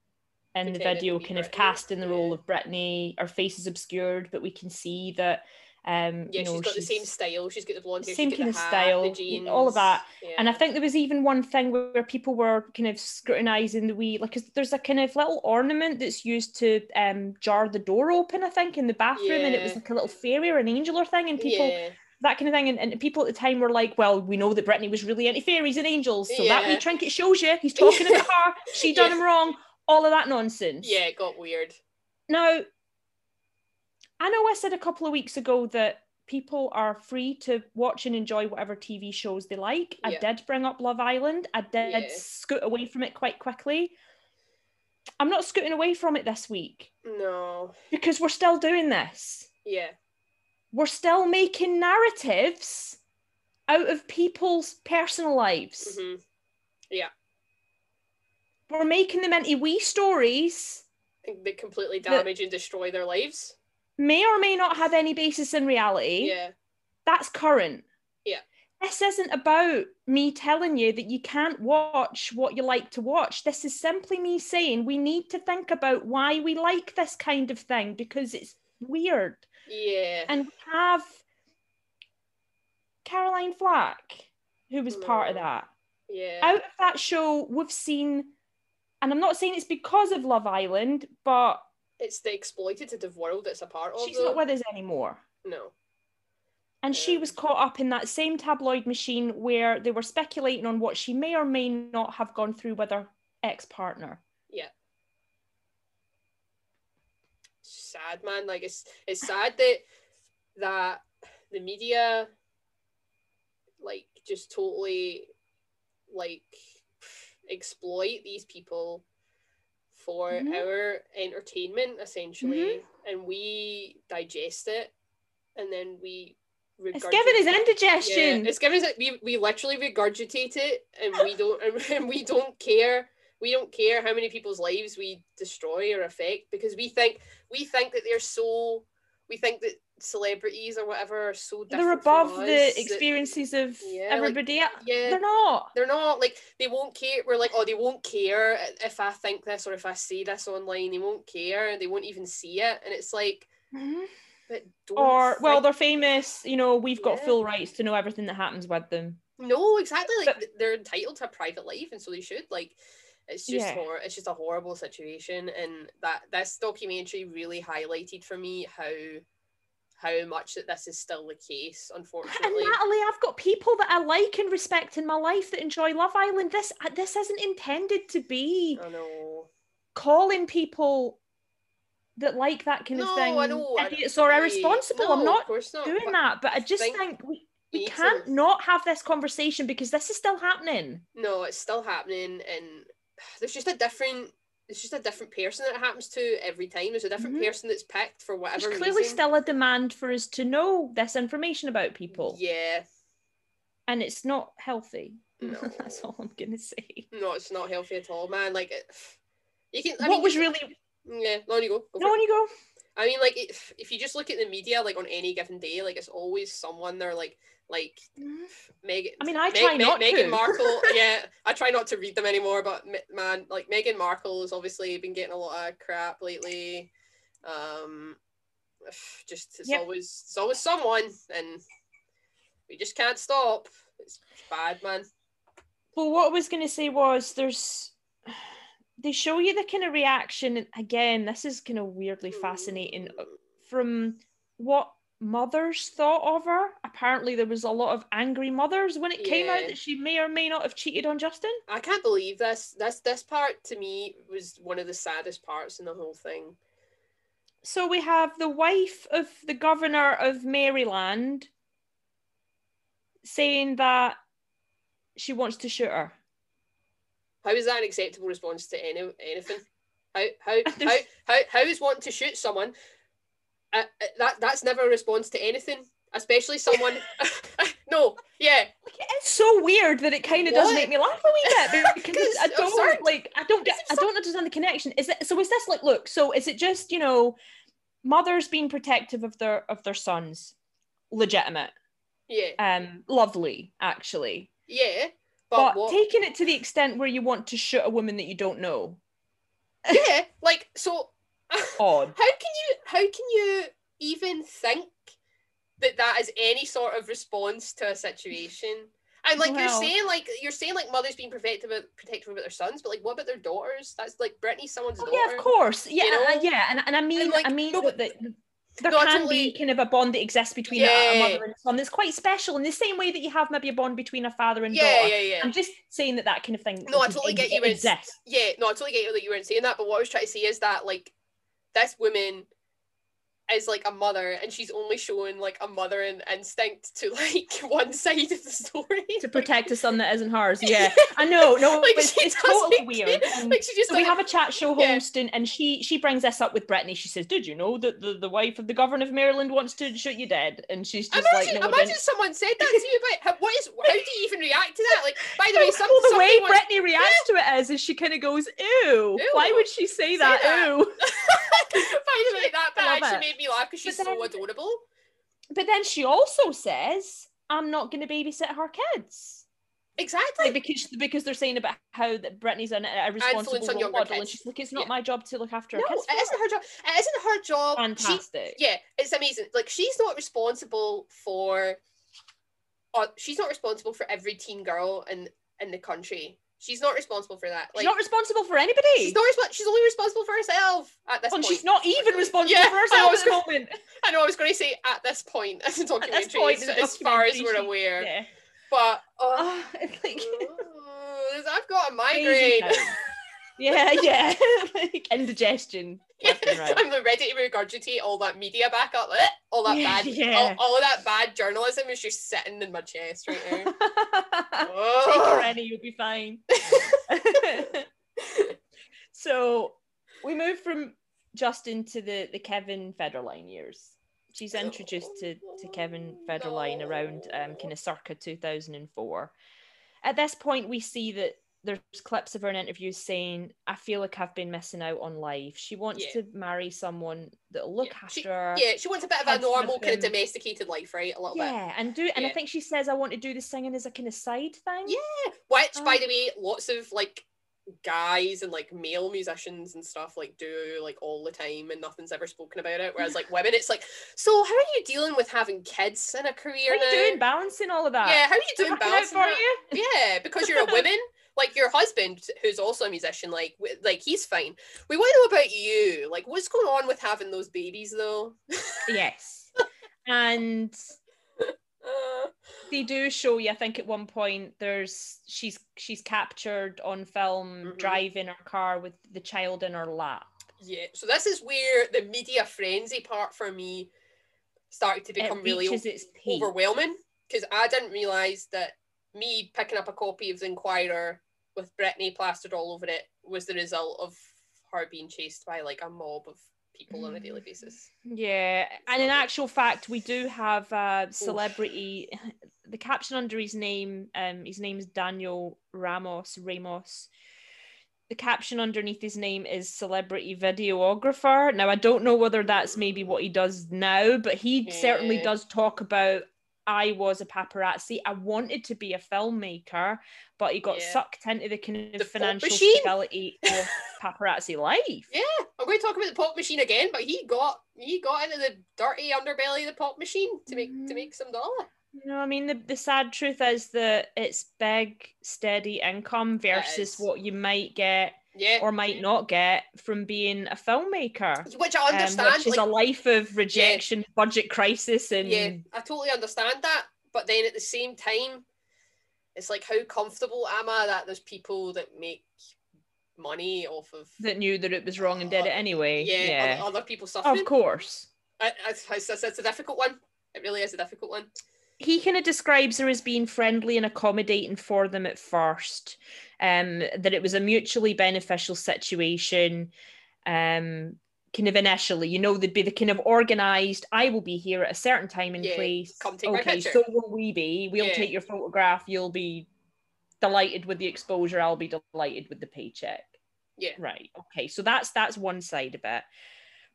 in the video kind of cast in the role of Britney. Her face is obscured, but we can see that she's got the same style. She's got the blonde hair, same kind of style, the jeans, all of that. Yeah. And I think there was even one thing where people were kind of scrutinizing the wee, like, 'cause there's a kind of little ornament that's used to jar the door open, I think, in the bathroom, and it was like a little fairy or an angel or thing, and people that kind of thing, and people at the time were like, well, we know that Britney was really into fairies and angels, so that wee trinket shows you he's talking about her, she done him wrong, all of that nonsense. Yeah, it got weird. Now, I know I said a couple of weeks ago that people are free to watch and enjoy whatever TV shows they like. Yeah. I did bring up Love Island. I did scoot away from it quite quickly. I'm not scooting away from it this week. No. Because we're still doing this. Yeah. We're still making narratives out of people's personal lives. Mm-hmm. Yeah. We're making them into wee stories. That completely damage and destroy their lives. May or may not have any basis in reality. Yeah. That's current. Yeah. This isn't about me telling you that you can't watch what you like to watch. This is simply me saying we need to think about why we like this kind of thing, because it's weird. Yeah. And we have Caroline Flack, who was part of that. Yeah. Out of that show, we've seen, and I'm not saying it's because of Love Island, but it's the exploitative world it's a part of. She's not with us anymore. No. And she was caught up in that same tabloid machine where they were speculating on what she may or may not have gone through with her ex-partner. Yeah. Sad, man. Like, it's sad that the media, like, just totally, like, exploit these people for our entertainment, essentially, and we digest it, and then we regurgitate. It's given as indigestion. Yeah, it's given as we literally regurgitate it, and we don't care. We don't care how many people's lives we destroy or affect, because we think that they're so. We think that celebrities or whatever are so different. They're above the experiences of everybody. Like, they're not. They're not. Like, they won't care. We're like, oh, they won't care if I think this or if I say this online. They won't care. They won't even see it. And it's like, but don't. Or, well, they're famous. You know, we've got full rights to know everything that happens with them. No, exactly. Like, but they're entitled to a private life, and so they should. Like, it's just it's just a horrible situation, and that this documentary really highlighted for me how much that this is still the case, unfortunately. And Natalie, I've got people that I like and respect in my life that enjoy Love Island. This isn't intended to be calling people that like that kind of thing. Idiots or irresponsible. No, I'm not doing that, but I just think we can't not have this conversation, because this is still happening. No, it's still happening, and there's just a different person that it happens to every time. There's a different person that's picked for whatever reason. There's clearly still a demand for us to know this information about people. Yeah. And it's not healthy. No. That's all I'm going to say. No, it's not healthy at all, man. Like, on you go. I mean, like, if you just look at the media, like, on any given day, like, it's always someone they're like, Meghan. I mean, I try not to. Meghan Markle, I try not to read them anymore, but, man, like, Meghan Markle has obviously been getting a lot of crap lately. It's always someone, and we just can't stop. It's bad, man. Well, what I was going to say was they show you the kind of reaction, and again, this is kind of weirdly fascinating, from what mothers thought of her. Apparently there was a lot of angry mothers when it came out that she may or may not have cheated on Justin. I can't believe this. This part, to me, was one of the saddest parts in the whole thing. So we have the wife of the governor of Maryland saying that she wants to shoot her. How is that an acceptable response to anything? How is wanting to shoot someone? That's never a response to anything, especially someone. No, yeah. Like, it is so weird that it kind of does make me laugh a wee bit, because I don't understand the connection. Is it, so is this like, look, so is it just, you know, mothers being protective of their sons, legitimate, lovely, actually, but taking it to the extent where you want to shoot a woman that you don't know, like, so odd. How can you even think that is any sort of response to a situation? And like, you're saying like mothers being protective about their sons, but like, what about their daughters? That's like Britney's someone's daughter. Yeah, of course. Yeah, you know? There can be kind of a bond that exists between a mother and son that's quite special, in the same way that you have maybe a bond between a father and daughter. I'm just saying that kind of thing. No, I totally get you. I totally get you that you weren't saying that. But what I was trying to say is that like, this woman is like a mother, and she's only showing like a mothering instinct to like one side of the story, to protect a son that isn't hers. I know, no, like, it's totally weird. Like, she just so we have a chat show host, and she brings this up with Britney. She says, did you know that the wife of the governor of Maryland wants to shoot you dead? And she's just imagine someone said that to you, but how do you even react to that? Like, by the way, the way Britney reacts to it is she kind of goes, ew, why would she say that? Ew. By the way, that actually made me laugh, because she's so adorable. But then she also says, I'm not going to babysit her kids. Exactly. Like, because they're saying about how that Britney's a responsible role model, and she's like, it's not my job to look after her kids. No, it isn't her job. It isn't her job. Fantastic. It's amazing. Like, she's not responsible for every teen girl in the country. She's not responsible for that. Like, she's not responsible for anybody. She's only responsible for herself at this point. And she's not even responsible for herself at the moment. I know, I was going to say at this point. As a documentary, as far as we're aware. Yeah. But, I've got a migraine. Yeah. Like, indigestion. Right. I'm ready to regurgitate all that media back up. All that bad, all of that bad journalism is just sitting in my chest right now. Take any, you'll be fine. So we move from Justin to the Kevin Federline years. She's introduced to Kevin Federline around kind of circa 2004. At this point, we see that there's clips of her in interviews saying, I feel like I've been missing out on life. She wants to marry someone that'll look after her. Yeah, she wants a bit of a normal kind of domesticated life, right? A little bit. And I think she says, I want to do the singing as a kind of side thing. Yeah, which, by the way, lots of like guys and like male musicians and stuff like do like all the time, and nothing's ever spoken about it. Whereas like women, it's like, so how are you dealing with having kids in a career? How are you doing balancing all of that? Yeah, how are you doing balancing for you? Yeah, because you're a woman. Like, your husband, who's also a musician, like he's fine. We want to know about you. Like, what's going on with having those babies, though? Yes. And they do show you, I think, at one point, she's captured on film driving her car with the child in her lap. Yeah. So this is where the media frenzy part for me started to become really overwhelming. Because I didn't realise that me picking up a copy of The Inquirer with Britney plastered all over it was the result of her being chased by like a mob of people on a daily basis. Yeah, and in actual fact, we do have a celebrity, the caption under his name, his name is Daniel Ramos. The caption underneath his name is celebrity videographer. Now, I don't know whether that's maybe what he does now, but he certainly does talk about, I was a paparazzi. I wanted to be a filmmaker, but he got sucked into the kind of financial stability of paparazzi life. Yeah, I'm going to talk about the pop machine again, but he got into the dirty underbelly of the pop machine to make some dollar. You know, I mean, the sad truth is that it's big, steady income versus what you might get or might not get from being a filmmaker, which I understand, which is like, a life of rejection, budget crisis, and I totally understand that. But then at the same time, it's like, how comfortable am I that there's people that make money off of that knew that it was wrong and did it anyway? Other people suffering. Of course, it's a difficult one. It really is a difficult one. He kind of describes her as being friendly and accommodating for them at first, that it was a mutually beneficial situation, kind of initially, you know, they'd be the kind of organised, I will be here at a certain time and place. Come take my picture. So will we be. We'll take your photograph. You'll be delighted with the exposure. I'll be delighted with the paycheck. Yeah. Right. Okay. So that's one side of it.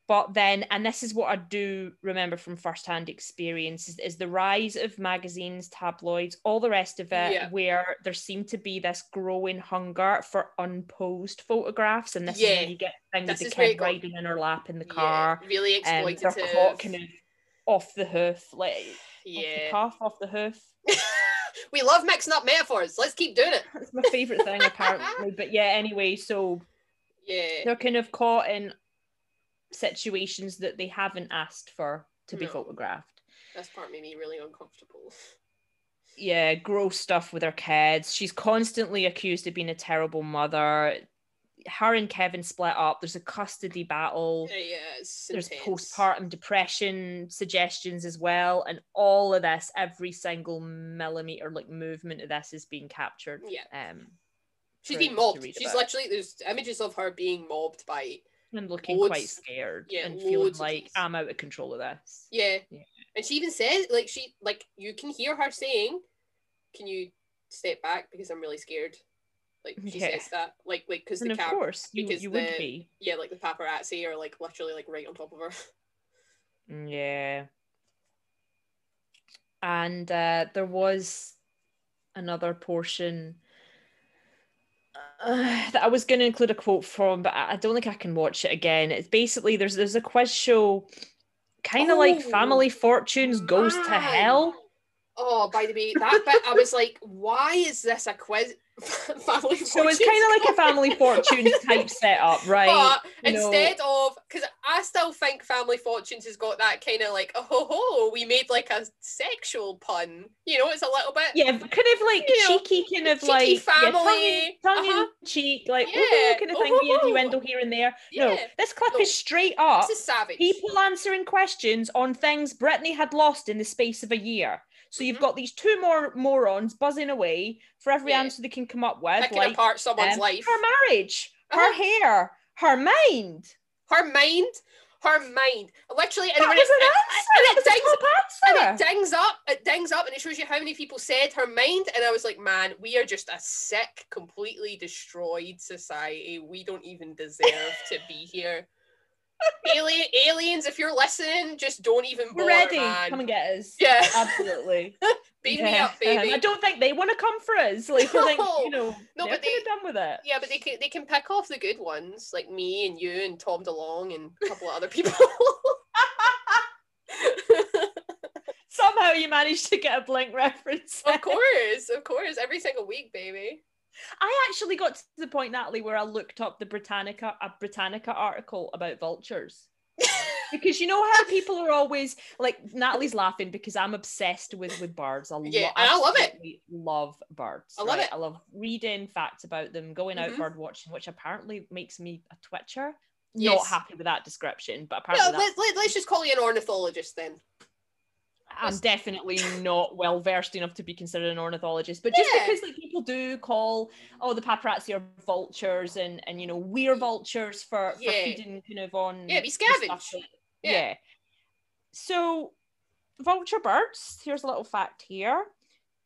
But then, and this is what I do remember from firsthand experience, is the rise of magazines, tabloids, all the rest of it, where there seemed to be this growing hunger for unposed photographs. And this is where you get things with the kid riding in her lap in the car. Really exploitative. They're caught kind of off the hoof, like off the hoof. We love mixing up metaphors. Let's keep doing it. That's my favourite thing, apparently. But yeah, anyway, so they're kind of caught in situations that they haven't asked for to be photographed. That's part made me really uncomfortable. Yeah, gross stuff with her kids. She's constantly accused of being a terrible mother. Her and Kevin split up. There's a custody battle. It's there's intense. Postpartum depression suggestions as well, and all of this, every single millimeter like movement of this is being captured. She's being mobbed. She's literally, there's images of her being mobbed by and looking loads, quite scared and feeling like I'm out of control of this. And she even says, like, she, like, you can hear her saying, can you step back because I'm really scared, like she says that, like because the camera, of course you would be like the paparazzi are like literally like right on top of her. And there was another portion that I was going to include a quote from, but I don't think I can watch it again. It's basically, there's a quiz show, kind of like Family Fortunes Goes to Hell. Oh, by the way, that bit, I was like, why is this a quiz? Family so it's kind of like a Family Fortunes type setup, right? But instead of, because I still think Family Fortunes has got that kind of like, oh ho ho, we made like a sexual pun. You know, it's a little bit kind of like cheeky, kind of cheeky like family tongue in cheek, like kind of thing, the innuendo here and there. No, this clip is straight up. This is savage. People answering questions on things Britney had lost in the space of a year. So you've got these two more morons buzzing away for every answer they can come up with. Picking like, apart someone's life. Her marriage, her hair, her mind. Her mind? Her mind. Literally, and it dings up and it shows you how many people said her mind. And I was like, man, we are just a sick, completely destroyed society. We don't even deserve to be here. Aliens, if you're listening, just don't even bother. We're ready. Man. Come and get us. Yeah, absolutely. Beat me up, baby. I don't think they want to come for us. Like, no. I think, you know, no, but they're done with it. Yeah, but they can pick off the good ones, like me and you and Tom DeLonge and a couple of other people. Somehow you managed to get a Blink reference. Of course, every single week, baby. I actually got to the point, Natalie, where I looked up the Britannica article about vultures. Because you know how people are always like, Natalie's laughing because I'm obsessed with birds. I love it. Love birds. I love it. I love reading facts about them, going out bird watching, which apparently makes me a twitcher. Yes. Not happy with that description, but apparently let's just call you an ornithologist then. I'm definitely not well versed enough to be considered an ornithologist, but just because like people do call the paparazzi are vultures and you know we're vultures for feeding kind of on we scavenge. So vulture birds, here's a little fact here.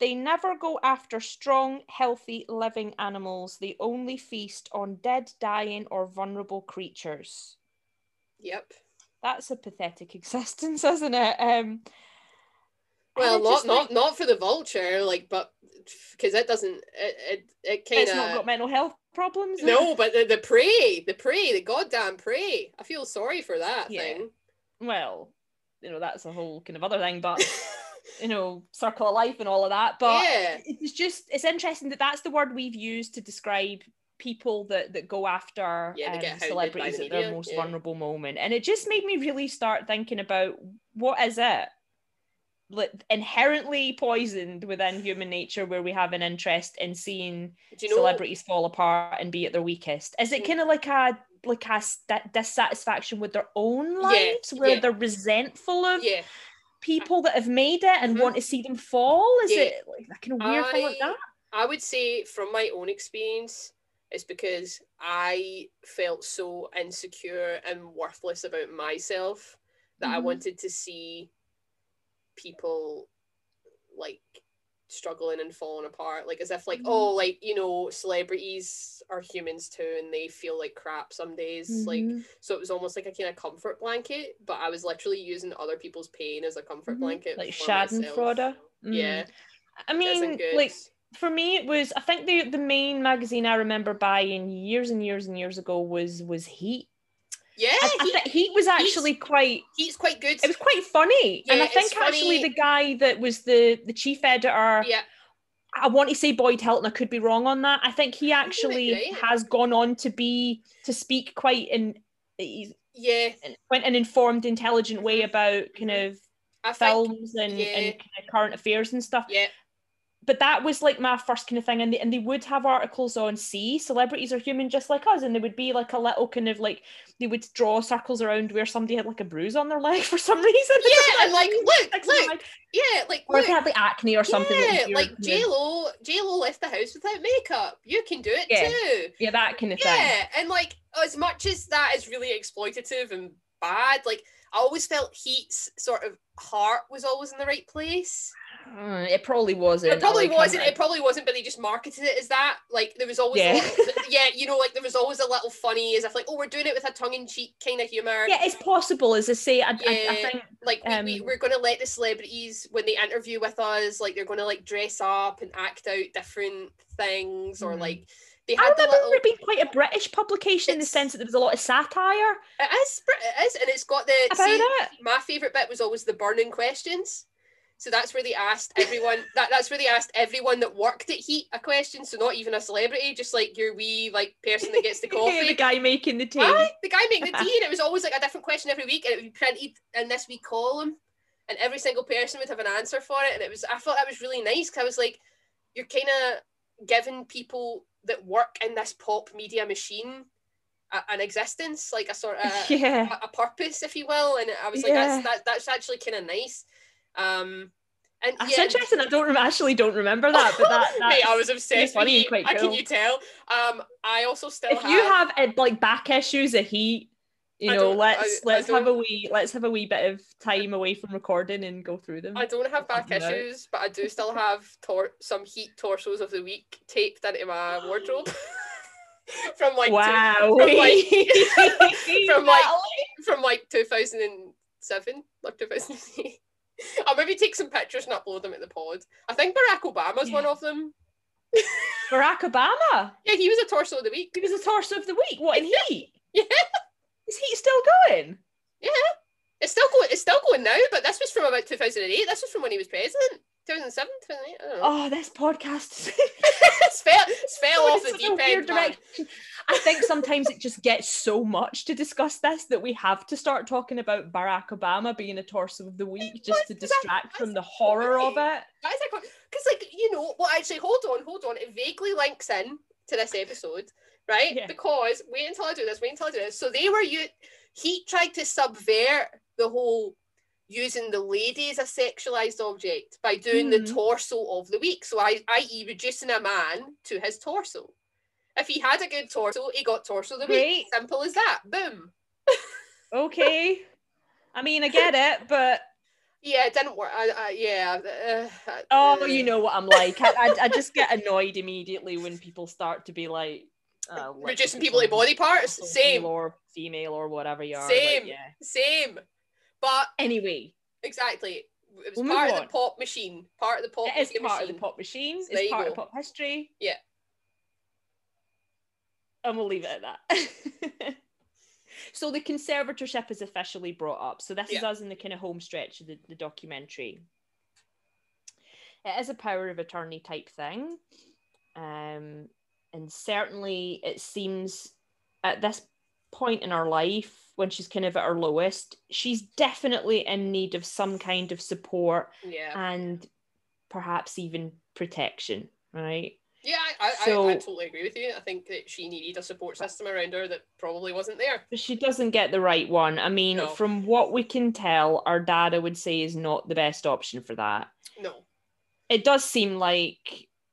They never go after strong, healthy, living animals. They only feast on dead, dying, or vulnerable creatures. Yep. That's a pathetic existence, isn't it? Well, not for the vulture, like, but because it doesn't, it kind of. It's not got mental health problems. No, but the goddamn prey. I feel sorry for that thing. Well, you know, that's a whole kind of other thing, but you know, circle of life and all of that. But it's just, it's interesting that that's the word we've used to describe people that go after celebrities at their most vulnerable moment, and it just made me really start thinking about what is it. Inherently poisoned within human nature, where we have an interest in seeing celebrities fall apart and be at their weakest. Is it kind of like a dissatisfaction with their own lives, where they're resentful of people that have made it and want to see them fall? Is it like a kind of weird thing like that? I would say, from my own experience, is because I felt so insecure and worthless about myself that I wanted to see people like struggling and falling apart, like as if like, oh, like, you know, celebrities are humans too and they feel like crap some days, like, so it was almost like a kind of comfort blanket, but I was literally using other people's pain as a comfort blanket, like schadenfreude. Yeah, I mean, like for me it was, I think the main magazine I remember buying years and years and years ago was Heat. Yeah, Heat was actually Heat's quite good. It was quite funny, yeah, and I think actually the guy that was the chief editor, yeah, I want to say Boyd Hilton, I could be wrong on that. I think he actually has gone on to speak quite in an informed, intelligent way about kind of films and kind of current affairs and stuff. Yeah. But that was like my first kind of thing, and they would have articles on celebrities are human just like us, and there would be like a little kind of like they would draw circles around where somebody had like a bruise on their leg for some reason. Yeah, and like look, yeah, like or if they had like acne or something. Yeah, like J Lo left the house without makeup. You can do it too. Yeah, that kind of thing. Yeah, and like as much as that is really exploitative and bad, like I always felt Heat's sort of heart was always in the right place. It probably wasn't. But they just marketed it as that. Like there was always, there was always a little funny, as if like, oh, we're doing it with a tongue-in-cheek kind of humor. Yeah, it's possible, as I say. I think like we're going to let the celebrities, when they interview with us, like they're going to like dress up and act out different things, or like. I remember it being quite a British publication in the sense that there was a lot of satire. It is, and it's got my favourite bit was always the burning questions. So that's where they asked everyone. That's where they asked everyone that worked at Heat a question. So not even a celebrity, just like your wee like person that gets the coffee, the guy making the tea. Right? The guy making the tea, and it was always like a different question every week, and it would be printed in this wee column, and every single person would have an answer for it. And I thought that was really nice, because I was like, you're kind of giving people that work in this pop media machine an existence, like a sort of a purpose, if you will. And I was like, that's actually kind of nice. And that's interesting. I actually don't remember that, but that's mate, I was obsessed. Funny, quite cool. Can you tell? I also still. If you have like back issues of Heat, you know, let's have a wee bit of time away from recording and go through them. I don't have back issues, but I do still have some Heat torsos of the week taped into my wardrobe. From like from 2007 or 2008. I'll maybe take some pictures and upload them at the pod. I think Barack Obama's one of them. Barack Obama? Yeah, he was a torso of the week. What, in Heat? Yeah. Is Heat still going? Yeah. It's still going now, but this was from about 2008. This was from when he was president. 2007, 2008, I don't know. Oh, this podcast is... it's fell off the deep end, man. I think sometimes it just gets so much to discuss this that we have to start talking about Barack Obama being a torso of the week just to distract from the horror of it. Because, like, you know, well, actually, hold on. It vaguely links in to this episode, right? Yeah. Because, wait until I do this. So they were, he tried to subvert the whole... using the lady as a sexualized object by doing the torso of the week. So, i.e., reducing a man to his torso. If he had a good torso, he got torso of the week. Simple as that. Boom. Okay. I mean, I get it, but... Yeah, it didn't work. You know what I'm like. I just get annoyed immediately when people start to be like... reducing people to body parts? Same. Or female or whatever you are. Same. Like, yeah. Same. But anyway, exactly. It was part of the pop machine. It is part of the pop machine. So it's part of pop history. Yeah. And we'll leave it at that. So the conservatorship is officially brought up. So this is us in the kind of home stretch of the documentary. It is a power of attorney type thing. And certainly it seems at this point in her life, when she's kind of at her lowest, she's definitely in need of some kind of support and perhaps even protection, right? Yeah, I totally agree with you. I think that she needed a support system around her that probably wasn't there. But she doesn't get the right one. I mean, from what we can tell, our dad, I would say, is not the best option for that. No. It does seem like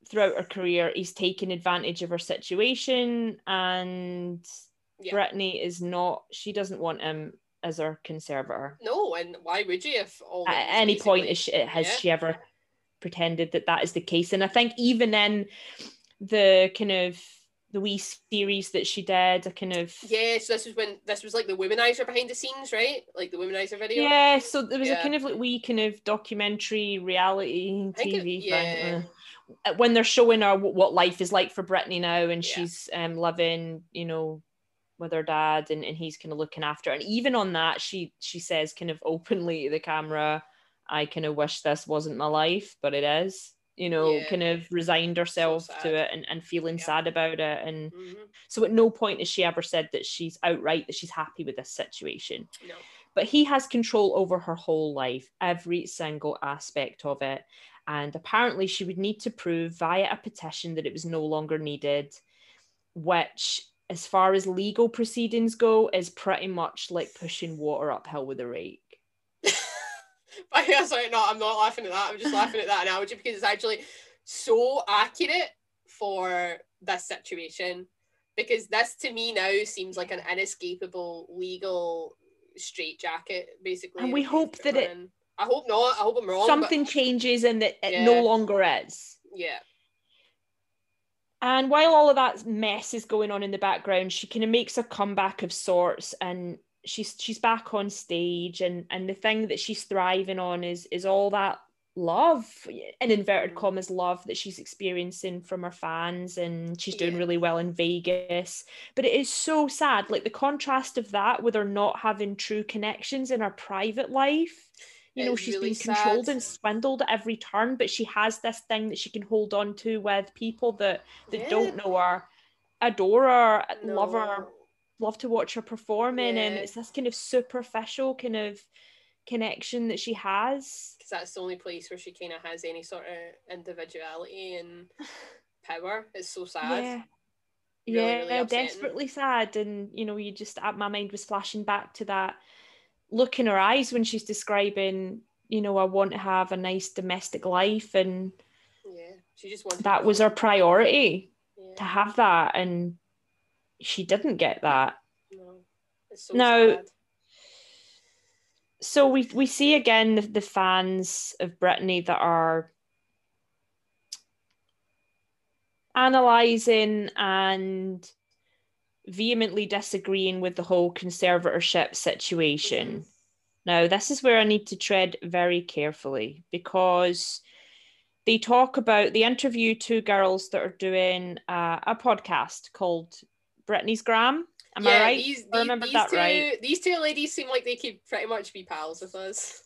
throughout her career is taking advantage of her situation, and Britney is not, she doesn't want him as her conservator. No, and why would you? If all at any basically point has she ever pretended that that is the case? And I think even in the kind of the wee series that she did, a kind of so this was when this was like the womanizer behind the scenes, right? Like the womanizer video. Yeah, so there was a kind of like wee kind of documentary reality TV thing. When they're showing her what life is like for Britney now, and she's living, you know, with her dad, and he's kind of looking after her. And even on that, she says kind of openly to the camera, I kind of wish this wasn't my life, but it is, you know, kind of resigned herself to it and feeling sad about it. And so at no point has she ever said that she's outright that she's happy with this situation. No. But he has control over her whole life, every single aspect of it. And apparently she would need to prove via a petition that it was no longer needed, which, as far as legal proceedings go, is pretty much like pushing water uphill with a rake. Sorry, no, I'm not laughing at that. I'm just laughing at that analogy because it's actually so accurate for this situation, because this to me now seems like an inescapable legal straitjacket, basically. And we hope that it... I hope not. I hope I'm wrong. Something changes and that it no longer is. Yeah. And while all of that mess is going on in the background, she kind of makes a comeback of sorts, and she's back on stage, and the thing that she's thriving on is all that love, in inverted commas, love that she's experiencing from her fans, and she's doing really well in Vegas. But it is so sad, like the contrast of that with her not having true connections in her private life. You know, she's really been controlled and swindled at every turn, but she has this thing that she can hold on to with people that don't know her, adore her, love her, love to watch her performing, and it's this kind of superficial kind of connection that she has. Because that's the only place where she kind of has any sort of individuality and power. It's so sad. Yeah. Really, really upsetting. Desperately sad. And, you know, you just, my mind was flashing back to that look in her eyes when she's describing, you know, I want to have a nice domestic life, and she just wanted that was her priority, to have that, and she didn't get that. No, it's so sad. So we see again the fans of Britney that are analysing and vehemently disagreeing with the whole conservatorship situation. Now, this is where I need to tread very carefully, because they talk about, they interview two girls that are doing a podcast called Britney's Gram. Am I right? I remember that two, right? These two ladies seem like they could pretty much be pals with us.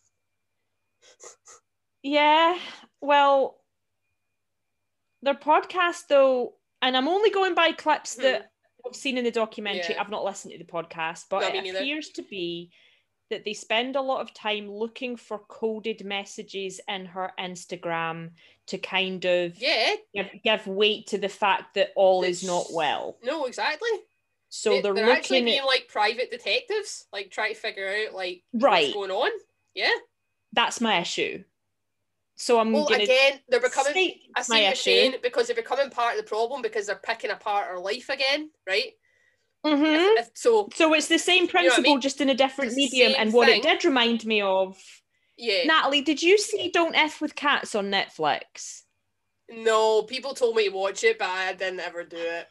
Yeah, well, their podcast though, and I'm only going by clips that I've seen in the documentary. I've not listened to the podcast, but it appears to be that they spend a lot of time looking for coded messages in her Instagram to kind of give weight to the fact that all is not well. No, exactly. So they're looking actually being like private detectives, like trying to figure out like what's going on. Yeah, that's my issue. So I'm again, they're becoming, I see what you're saying, because they're becoming part of the problem, because they're picking apart our life again, right? So it's the same principle, you know what I mean? Just in a different medium. And what it did remind me of, Natalie, did you see Don't F with Cats on Netflix? No, people told me to watch it, but I didn't ever do it.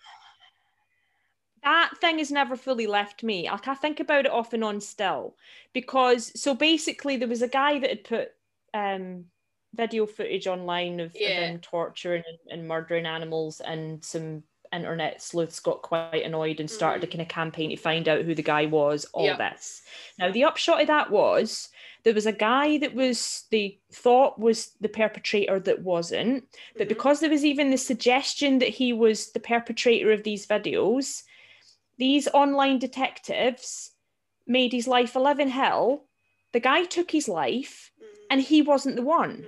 That thing has never fully left me. Like, I think about it off and on still, because so basically there was a guy that had put video footage online of him torturing and murdering animals, and some internet sleuths got quite annoyed and started a kind of campaign to find out who the guy was, this. Now, the upshot of that was there was a guy that was, they thought was the perpetrator that wasn't, but because there was even the suggestion that he was the perpetrator of these videos, these online detectives made his life a living hell. The guy took his life, and he wasn't the one.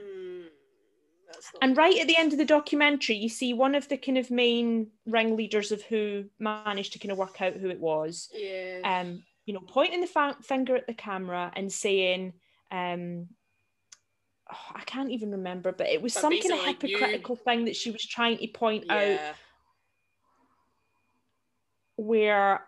And right at the end of the documentary, you see one of the kind of main ringleaders of who managed to kind of work out who it was, pointing the finger at the camera and saying, I can't even remember, but it was some kind of hypocritical thing that she was trying to point out, where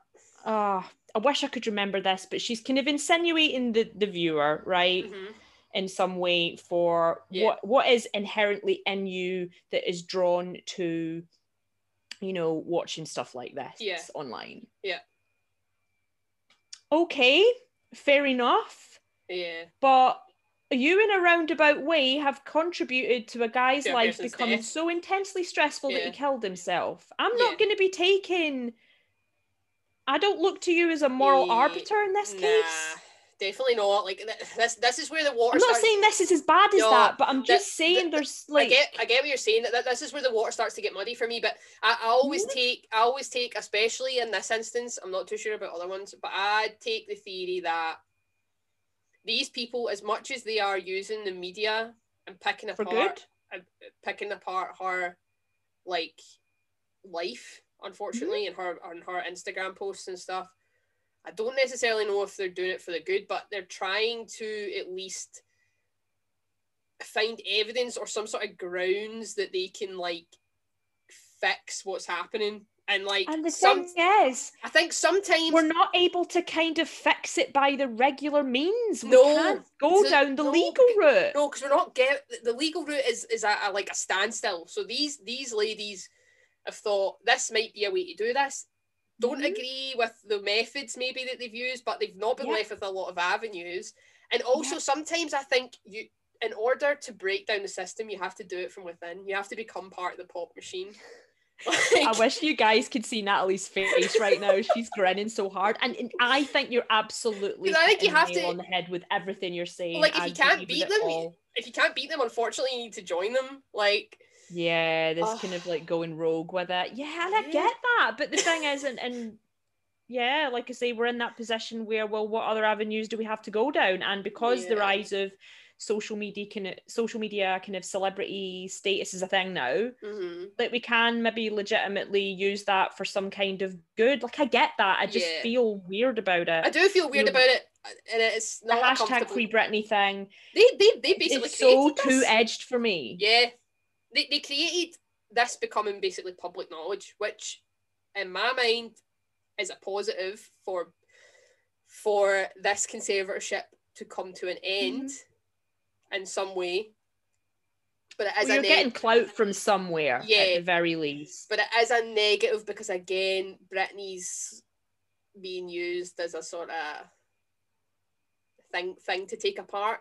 I wish I could remember this, but she's kind of insinuating the viewer, right? Mm-hmm. In some way for what is inherently in you that is drawn to, you know, watching stuff like this online. Yeah. Okay, fair enough. Yeah. But you, in a roundabout way, have contributed to a guy's life becoming so intensely stressful that he killed himself. I'm not going to be taking... I don't look to you as a moral arbiter in this case. Definitely not. Like, this is where the water starts... I'm not saying this is as bad as that, but I'm just saying there's, like... I get what you're saying. That this is where the water starts to get muddy for me, but I always take, especially in this instance, I'm not too sure about other ones, but I take the theory that these people, as much as they are using the media and picking apart her, like, life, unfortunately, and her Instagram posts and stuff, I don't necessarily know if they're doing it for the good, but they're trying to at least find evidence or some sort of grounds that they can, like, fix what's happening. And, like, and the thing is, I think sometimes we're not able to kind of fix it by the regular means. We can't go down the legal route. No, because we're not getting the legal route is a standstill. So these ladies have thought this might be a way to do this. Don't agree with the methods maybe that they've used, but they've not been left with a lot of avenues. And also sometimes I think you, in order to break down the system, you have to do it from within. You have to become part of the pop machine. Like... I wish you guys could see Natalie's face right now. She's grinning so hard, and I think you're absolutely on the head with everything you're saying. Like, if you can't beat them, unfortunately, you need to join them. Like, yeah, this kind of like going rogue with it. Yeah, and I get that, but the thing is, and yeah, like I say, we're in that position where, well, what other avenues do we have to go down? And because the rise of social media kind of celebrity status is a thing now, that we can maybe legitimately use that for some kind of good. Like, I get that. I just feel weird about it. I do feel weird about it, and it's not the hashtag Free Britney thing. They basically it's so two-edged for me. Yeah, they created this becoming basically public knowledge, which in my mind is a positive for this conservatorship to come to an end. In some way, but it is you're getting clout from somewhere at the very least, but it is a negative because, again, Britney's being used as a sort of thing to take apart.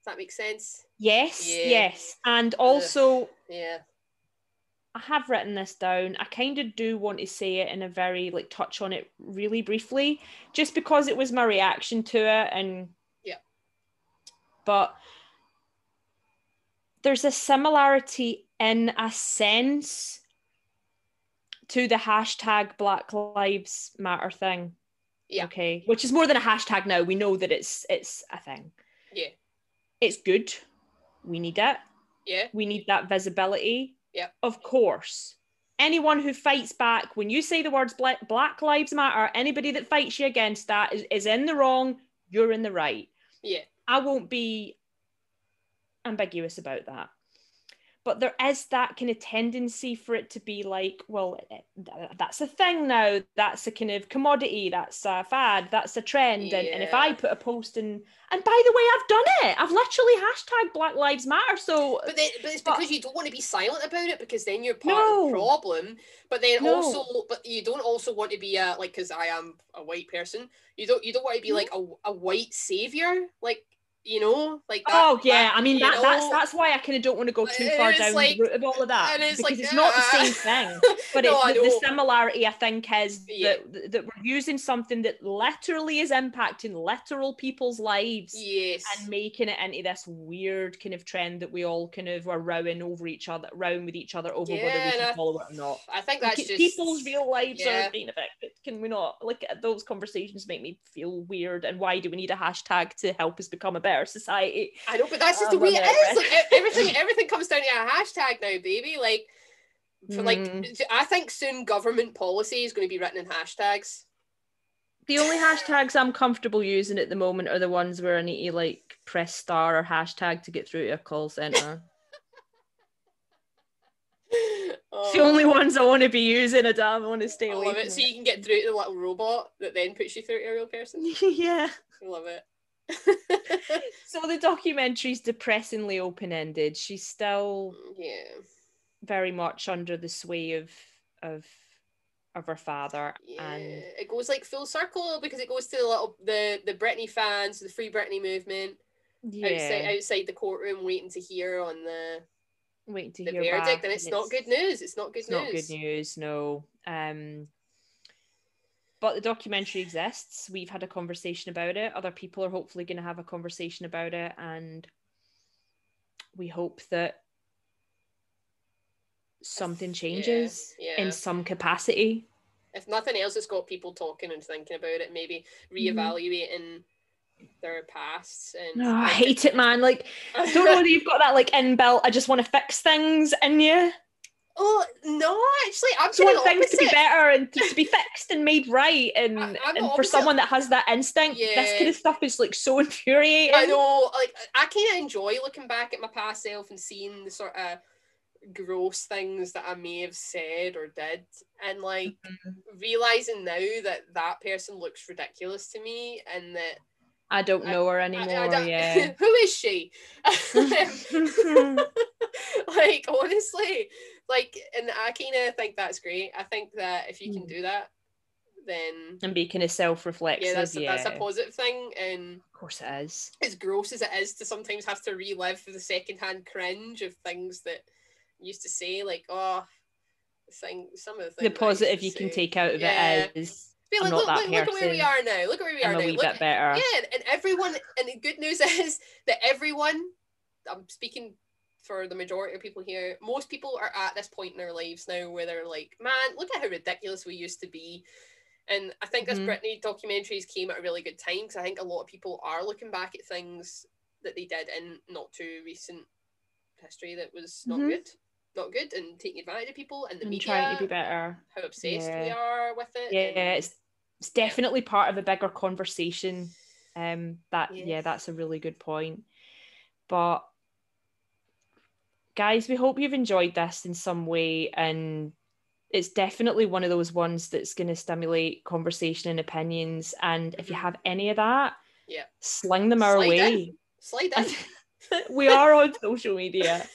Does that make sense? Yes And also I have written this down. I kind of do want to say it in a very, like, touch on it really briefly, just because it was my reaction to it. And but there's a similarity in a sense to the hashtag Black Lives Matter thing. Yeah. Okay. Which is more than a hashtag now. We know that it's a thing. Yeah. It's good. We need it. Yeah. We need that visibility. Yeah. Of course. Anyone who fights back, when you say the words Black Lives Matter, anybody that fights you against that is in the wrong, you're in the right. Yeah. I won't be ambiguous about that, but there is that kind of tendency for it to be like, well, that's a thing now, that's a kind of commodity, that's a fad, that's a trend, and if I put a post in, and by the way, I've done it, I've literally hashtagged Black Lives Matter, so but it's because you don't want to be silent about it, because then you're part of the problem, but then also, but you don't also want to be like, because I am a white person, you don't want to be like a white savior, like, you know, like that, I mean, that's why I kind of don't want to go too far down, like, the route of all of that, because it's not the same thing, but no, it's the similarity, I think, is that we're using something that literally is impacting literal people's lives, and making it into this weird kind of trend that we all kind of are rowing with each other over whether we can follow it or not. I think that's just people's real lives are being affected. Can we not? Like, those conversations make me feel weird. And why do we need a hashtag to help us become a better society? I know, but that's just the way it is. Like, everything comes down to a hashtag now, baby. Like, I think soon government policy is going to be written in hashtags. the only hashtags I'm comfortable using at the moment are the ones where I need to like press star or hashtag to get through to a call center. It's the only ones I want to be using. I want to stay away. I love it. So you can get through to the little robot that then puts you through to a real person. Yeah. I love it. So the documentary's depressingly open-ended. She's still very much under the sway of her father, and it goes like full circle because it goes to the Britney fans, the Free Britney movement, outside the courtroom waiting to hear the verdict back. And it's not good news. It's not good news. But the documentary exists. We've had a conversation about it. Other people are hopefully going to have a conversation about it, and we hope that something changes in some capacity. If nothing else, it's got people talking and thinking about it, maybe reevaluating their pasts. And I hate it, man. Like, I don't know whether you've got that like inbuilt, I just want to fix things in you. Oh no, actually, I'm doing things to be better and to be fixed and made right, and for someone that has that instinct, this kind of stuff is like so infuriating. I know, like I kind of enjoy looking back at my past self and seeing the sort of gross things that I may have said or did, and like realizing now that that person looks ridiculous to me and that I don't know her anymore. Who is she? Like, honestly, like, and I kind of think that's great. I think that if you can do that, then and be kind of self-reflective, that's a positive thing. And of course it is. As gross as it is to sometimes have to relive the secondhand cringe of things that you used to say, like, some of the positive you can take out of it is. Like, look at where we are now. Look at where we are now. Bit better. Yeah, and everyone. And the good news is that everyone. I'm speaking for the majority of people here. Most people are at this point in their lives now where they're like, "Man, look at how ridiculous we used to be." And I think this Britney documentaries came at a really good time because I think a lot of people are looking back at things that they did in not too recent history that was not good, and taking advantage of people and the media. Trying to be better. How obsessed we are with it. Yeah, it's definitely part of a bigger conversation. That's a really good point. But guys, we hope you've enjoyed this in some way, and it's definitely one of those ones that's going to stimulate conversation and opinions. And if you have any of that, sling them our way. Slide in. We are on social media.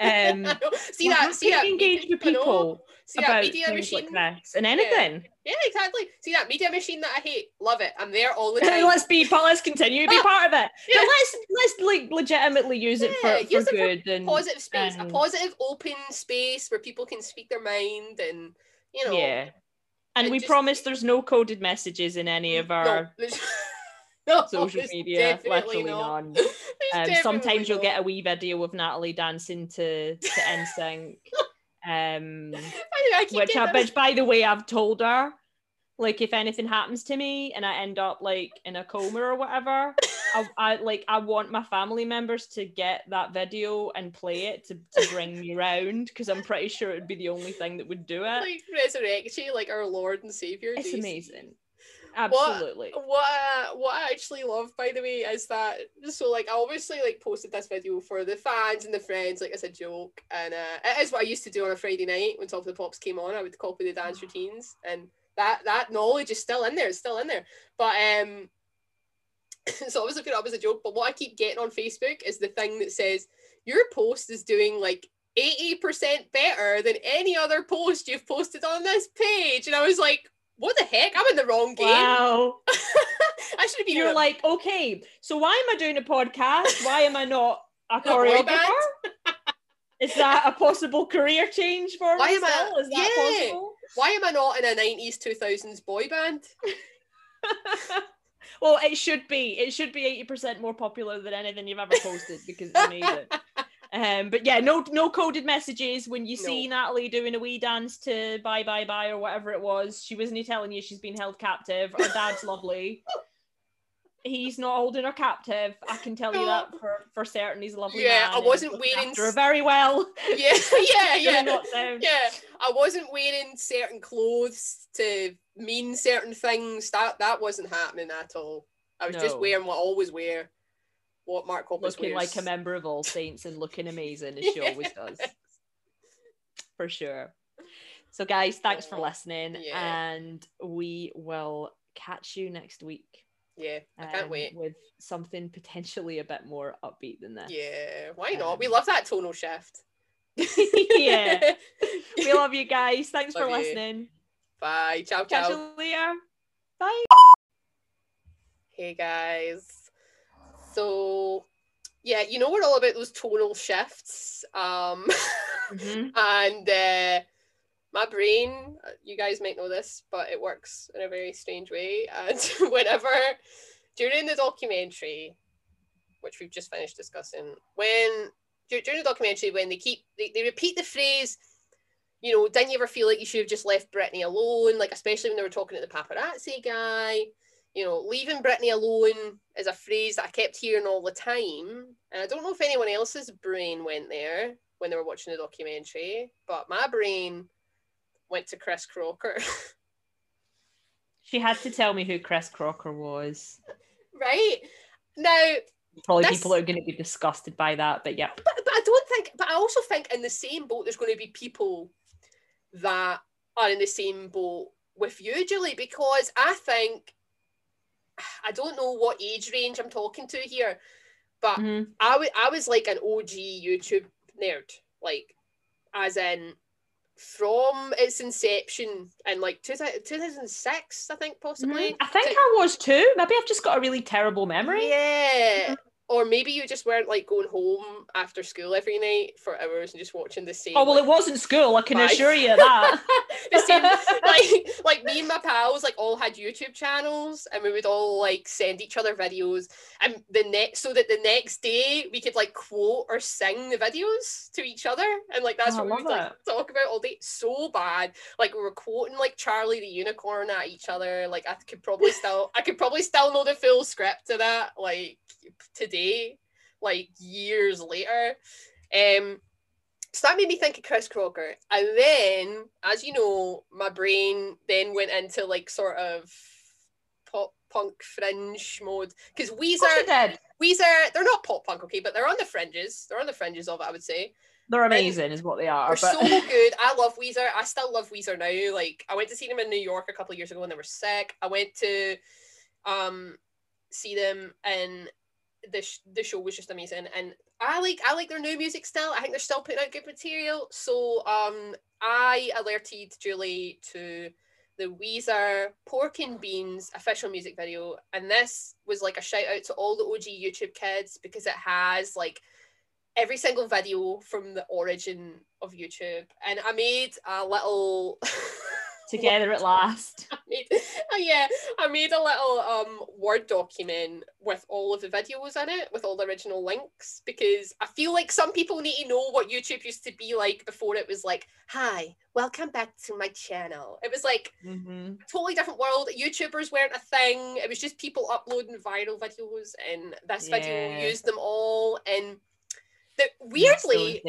Engage with people about media things machine. Like this and anything. Yeah, exactly. See that media machine that I hate? Love it. I'm there all the time. Let's continue to be part of it. Yeah. But let's like legitimately use it for good, and positive space, a positive open space where people can speak their mind, and you know. Yeah. And we promise there's no coded messages in any of our. No, social media, literally none. Sometimes you'll get a wee video of Natalie dancing to NSYNC, which, by the way, I've told her, like, if anything happens to me and I end up like in a coma or whatever, I want my family members to get that video and play it to bring me round, because I'm pretty sure it'd be the only thing that would do it. Like resurrect you, like our Lord and Savior. It's amazing. Absolutely. What I actually love, by the way, is that, so like I obviously like posted this video for the fans and the friends, like it's a joke, and it is what I used to do on a Friday night when Top of the Pops came on. I would copy the dance routines, and that knowledge is still in there. It's still in there, but so obviously put it up as a joke. But what I keep getting on Facebook is the thing that says your post is doing like 80% better than any other post you've posted on this page, and I was like, what the heck? I'm in the wrong game. Wow. I should have been. You're like, okay, so why am I doing a podcast? Why am I not a choreographer? Is that a possible career change for me? Is that possible? Why am I not in a 90s, 2000s boy band? Well, it should be. It should be 80% more popular than anything you've ever posted, because it's amazing. But yeah, no coded messages when you see Natalie doing a wee dance to Bye Bye Bye or whatever it was. She wasn't telling you she's been held captive. Her dad's lovely. He's not holding her captive. I can tell you that for certain. He's a lovely man. Yeah, I wasn't wearing her very well. Yeah. I wasn't wearing certain clothes to mean certain things. That wasn't happening at all. I was just wearing what I always wear. What Mark Hoppus wears. Looking like a member of All Saints and looking amazing as she always does. For sure. So guys, thanks for listening, and we will catch you next week. Yeah, I can't wait. With something potentially a bit more upbeat than this. Yeah, why not? We love that tonal shift. Yeah. We love you guys. Thanks for listening. Bye. Ciao, ciao. Catch you later. Bye. Hey, guys. So, yeah, you know we're all about those tonal shifts. And my brain, you guys might know this, but it works in a very strange way. And whenever, during the documentary, which we've just finished discussing, during the documentary, when they repeat the phrase, you know, didn't you ever feel like you should have just left Britney alone? Like, especially when they were talking to the paparazzi guy, you know, leaving Britney alone is a phrase that I kept hearing all the time. And I don't know if anyone else's brain went there when they were watching the documentary, but my brain went to Chris Crocker. She had to tell me who Chris Crocker was. Right? Now, probably people are going to be disgusted by that, but yeah. But I also think in the same boat, there's going to be people that are in the same boat with you, Julie, because I don't know what age range I'm talking to here, but I was like an OG YouTube nerd, like, as in, from its inception in like 2006, I think, possibly. I think I was too. Maybe I've just got a really terrible memory. Yeah. Or maybe you just weren't like going home after school every night for hours and just watching the same. Oh, well, it wasn't school, I can assure you that. The same, like me and my pals like all had YouTube channels, and we would all like send each other videos, and so that the next day we could like quote or sing the videos to each other, and like that's what we would like talk about all day. So bad, like we were quoting like Charlie the Unicorn at each other. Like I could probably still know the full script to that like today, like years later. So that made me think of Chris Crocker. And then, as you know, my brain then went into like sort of pop punk fringe mode. Because Weezer, they're not pop punk, okay, but they're on the fringes. They're on the fringes of it, I would say. They're amazing, is what they are. They're so good. I love Weezer. I still love Weezer now. Like, I went to see them in New York a couple of years ago when they were sick. I went to see them in... The show was just amazing, and I like their new music still. I think they're still putting out good material. So I alerted Julie to the Weezer Pork and Beans official music video, and this was like a shout out to all the OG YouTube kids, because it has like every single video from the origin of YouTube. And I made a little together at last. I made a little Word document with all of the videos in it, with all the original links, because I feel like some people need to know what YouTube used to be like before it was like, hi, welcome back to my channel. It was like a totally different world. YouTubers weren't a thing. It was just people uploading viral videos, and this video used them all. And that weirdly,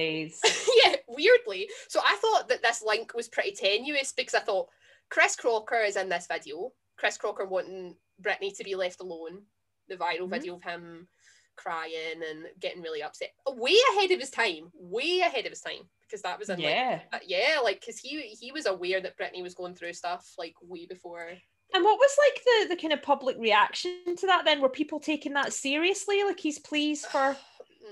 weirdly. So I thought that this link was pretty tenuous, because I thought Chris Crocker is in this video. Chris Crocker wanting Britney to be left alone. The viral video of him crying and getting really upset. Way ahead of his time, because that was in because he was aware that Britney was going through stuff like way before. And what was like the kind of public reaction to that then? Were people taking that seriously? Like his pleas for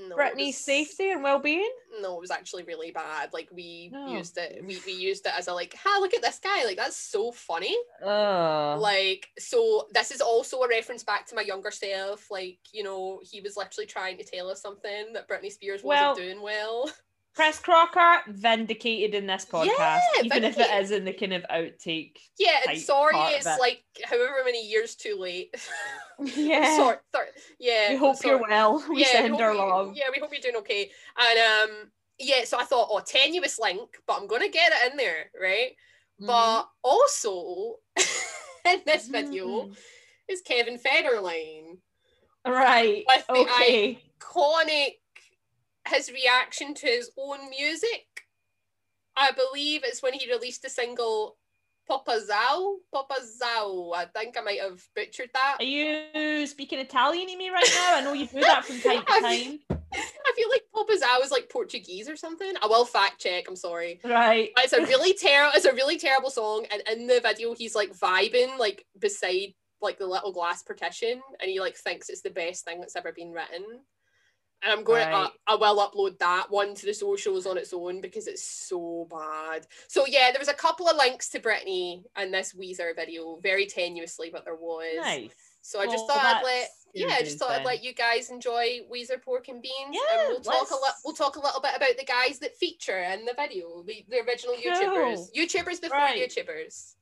Britney's safety and well-being? No, it was actually really bad. Like we used it as a like, ha, look at this guy, like that's so funny. Like, so this is also a reference back to my younger self, like, you know, he was literally trying to tell us something that Britney Spears wasn't doing well. Chris Crocker vindicated in this podcast, even if it is in the kind of outtake. Yeah, and sorry, it's like however many years too late. We hope you're well. We send our love. Yeah, we hope you're doing okay. And so I thought, tenuous link, but I'm gonna get it in there, right? But also in this video, is Kevin Federline. Right. With the iconic, his reaction to his own music. I believe it's when he released the single Papa Zao. I think I might have butchered that. Are you speaking Italian to me right now? I know you do that from time to time. I feel like Papa Zao is like Portuguese or something. I will fact check, I'm sorry. Right. But it's a really terrible song, and in the video he's like vibing like beside like the little glass partition, and he like thinks it's the best thing that's ever been written. And I'm going to, I will upload that one to the socials on its own because it's so bad. So yeah, there was a couple of links to Britney in this Weezer video, very tenuously, but there was. Nice. So well, I just thought I'd let you guys enjoy Weezer Pork and Beans. Yeah, and we'll talk a little bit about the guys that feature in the video, the original YouTubers. YouTubers before YouTubers.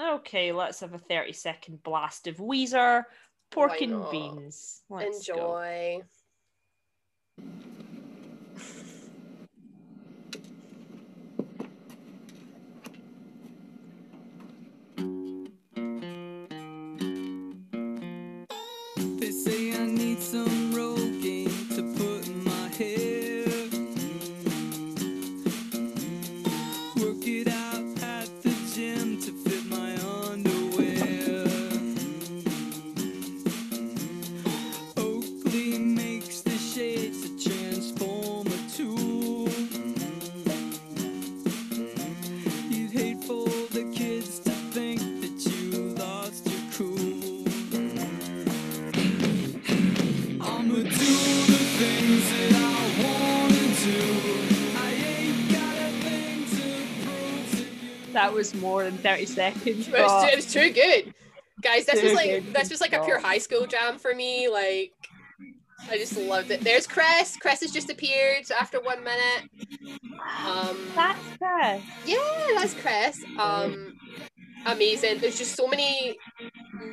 Okay, let's have a 30-second blast of Weezer Pork and Beans. Let's enjoy. Go. They say I need some Rogaine to put in my hair. Work it out at the gym to fit my underwear. Oakley makes the shades a transformer tool. You'd hate for the kids to think that you lost your cool. I'ma do the things that I wanna do. I ain't got a thing to prove to you. That was more than 30 seconds. It was too good. Guys, this was like a pure high school jam for me. Like, I just loved it. There's Chris. Chris has just appeared after 1 minute. That's Chris. Yeah, that's Chris. Amazing. There's just so many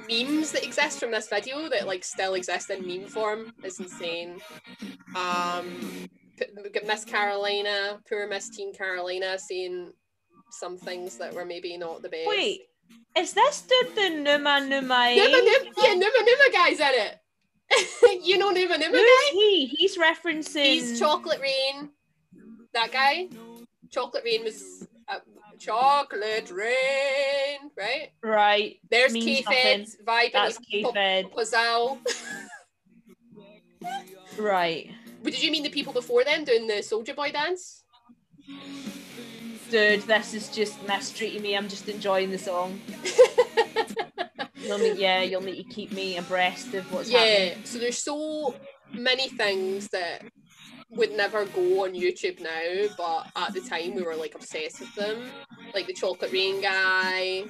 memes that exist from this video that like still exist in meme form. It's insane. Miss Carolina, poor Miss Teen Carolina, saying some things that were maybe not the best. Wait, is this the Numa Numa guy's in it? You know Numa Numa guy? He's referencing... He's Chocolate Rain. That guy? Chocolate Rain was... Chocolate Rain, right? Right. There's K-Fed, vibing. That's K-Fed. Pazal. Right. But did you mean the people before then doing the Soulja Boy dance? Dude, this is just mistreating me. I'm just enjoying the song. You'll need to keep me abreast of what's happening. Yeah, so there's so many things that would never go on YouTube now, but at the time we were like obsessed with them. Like the Chocolate Rain guy,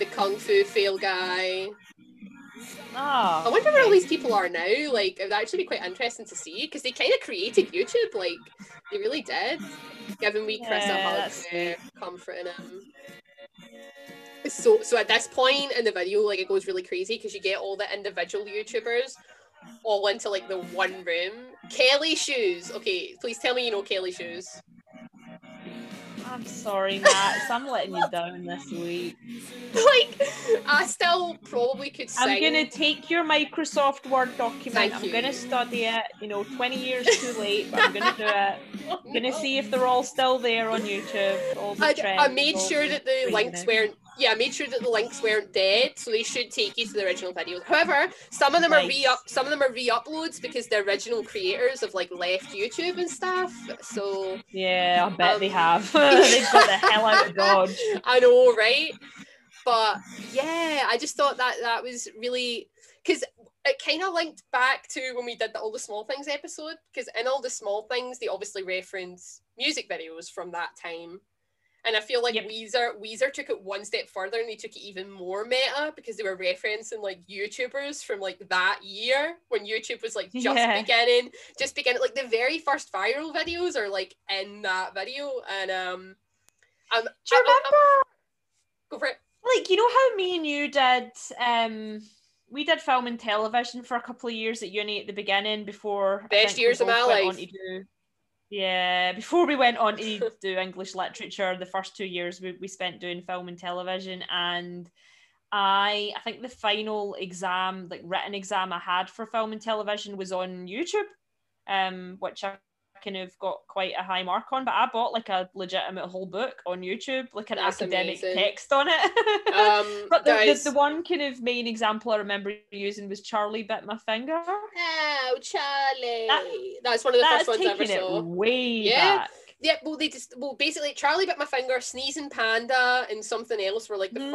the Kung Fu Fail guy. Oh, I wonder where all these people are now. Like, it would actually be quite interesting to see because they kind of created YouTube. Like, they really did. Giving wee Chris a hug there, comforting him. So at this point in the video, like, it goes really crazy because you get all the individual YouTubers all into like the one room. Kelly Shoes. Okay, please tell me you know Kelly Shoes. I'm sorry, Matt. I'm letting you down this week. Like, I still probably could sing. I'm gonna take your Microsoft Word document. I'm gonna study it. 20 years too late, but I'm gonna do it. I'm gonna see if they're all still there on YouTube. All the trends. I made sure that the links weren't. Yeah, I made sure that the links weren't dead, so they should take you to the original videos. However, some of them are re-uploads because the original creators have like left YouTube and stuff. So yeah, I bet they have. They've got the hell out of Dodge. I know, right? But yeah, I just thought that was really, because it kind of linked back to when we did the All the Small Things episode, because in All the Small Things they obviously reference music videos from that time. And I feel like Weezer took it one step further, and they took it even more meta because they were referencing like YouTubers from like that year when YouTube was like just beginning. Like the very first viral videos are like in that video. And do you remember? Go for it. Like, you know how me and you did we did film and television for a couple of years at uni at the beginning before best years of my life. Yeah, before we went on to do English literature, the first 2 years we spent doing film and television, and I think the final exam, like written exam I had for film and television was on YouTube, which I kind of got quite a high mark on, but I bought like a legitimate whole book on YouTube, like an academic text on it. But the one kind of main example I remember using was Charlie Bit My Finger. Oh, Charlie. That's one of the first ones I ever saw. It way back. Yeah, well, basically Charlie Bit My Finger, Sneezing Panda, and something else were like the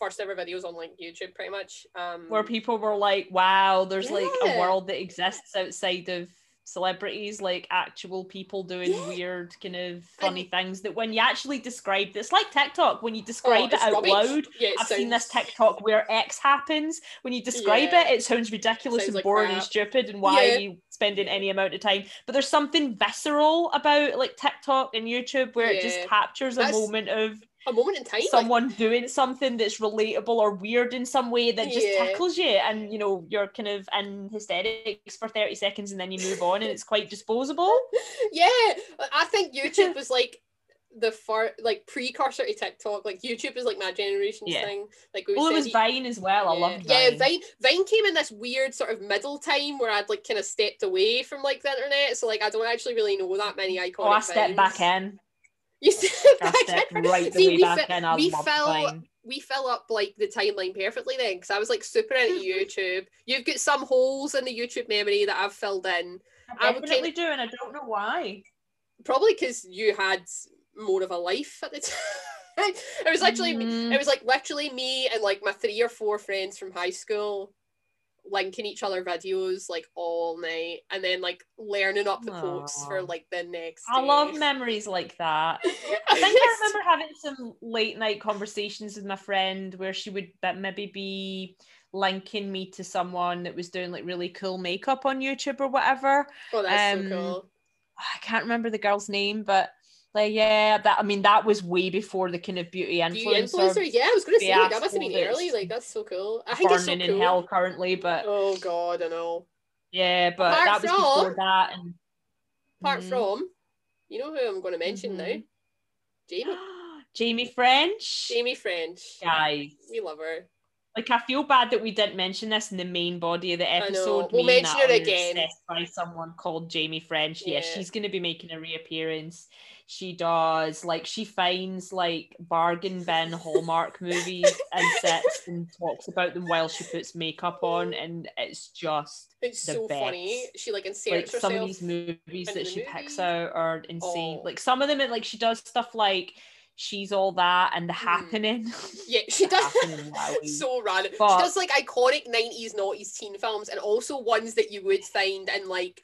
first ever videos on like YouTube, pretty much. Where people were like, "Wow, there's like a world that exists outside of celebrities, like actual people doing weird kind of funny things that when you actually describe this, like TikTok, when you describe it out loud, I've seen this TikTok where X happens. When you describe it, it sounds ridiculous and boring and stupid, and why are you spending any amount of time?" But there's something visceral about like TikTok and YouTube where it just captures a moment in time, someone doing something that's relatable or weird in some way that just tickles you, and you know you're kind of in hysterics for 30 seconds and then you move on, and it's quite disposable. I think YouTube was like the precursor to TikTok. Like YouTube is like my generation's thing. Like it was Vine as well. I loved Vine. Vine came in this weird sort of middle time where I'd like kind of stepped away from like the internet, so like I don't actually really know that many iconic I stepped back in. You stepped back in. Right the way back in. I loved Vine. We fill up like the timeline perfectly then, because I was like super into YouTube. You've got some holes in the YouTube memory that I've filled in. I definitely do, and I don't know why. Probably because you had more of a life at the time. It was actually it was like literally me and like my 3 or 4 friends from high school linking each other videos like all night, and then like learning up the quotes for like the next day. I love memories like that. I think I remember having some late night conversations with my friend where she would maybe be linking me to someone that was doing like really cool makeup on YouTube or whatever. Oh, that's so cool. I can't remember the girl's name, but like, that was way before the kind of beauty influencer. Yeah, I was going to say, like, that must have been early. Like, that's so cool. I think it's so cool. Burning in hell currently, but oh god, I know. Yeah, but apart that was before that. And apart from, you know who I'm going to mention now, Jamie. Jamie French. Jamie French. Guys, we love her. Like, I feel bad that we didn't mention this in the main body of the episode. We'll mention it again. Obsessed by someone called Jamie French. Yeah, she's going to be making a reappearance. She does, like, she finds, like, bargain bin Hallmark movies and sits and talks about them while she puts makeup on, and it's just it's so funny. She, like, inserts herself. Like, some of these movies that she picks out are insane. Like, some of them, like, she does stuff like She's All That and The Happening. Yeah, she does. So random. But she does like iconic 90s noughties teen films, and also ones that you would find in like,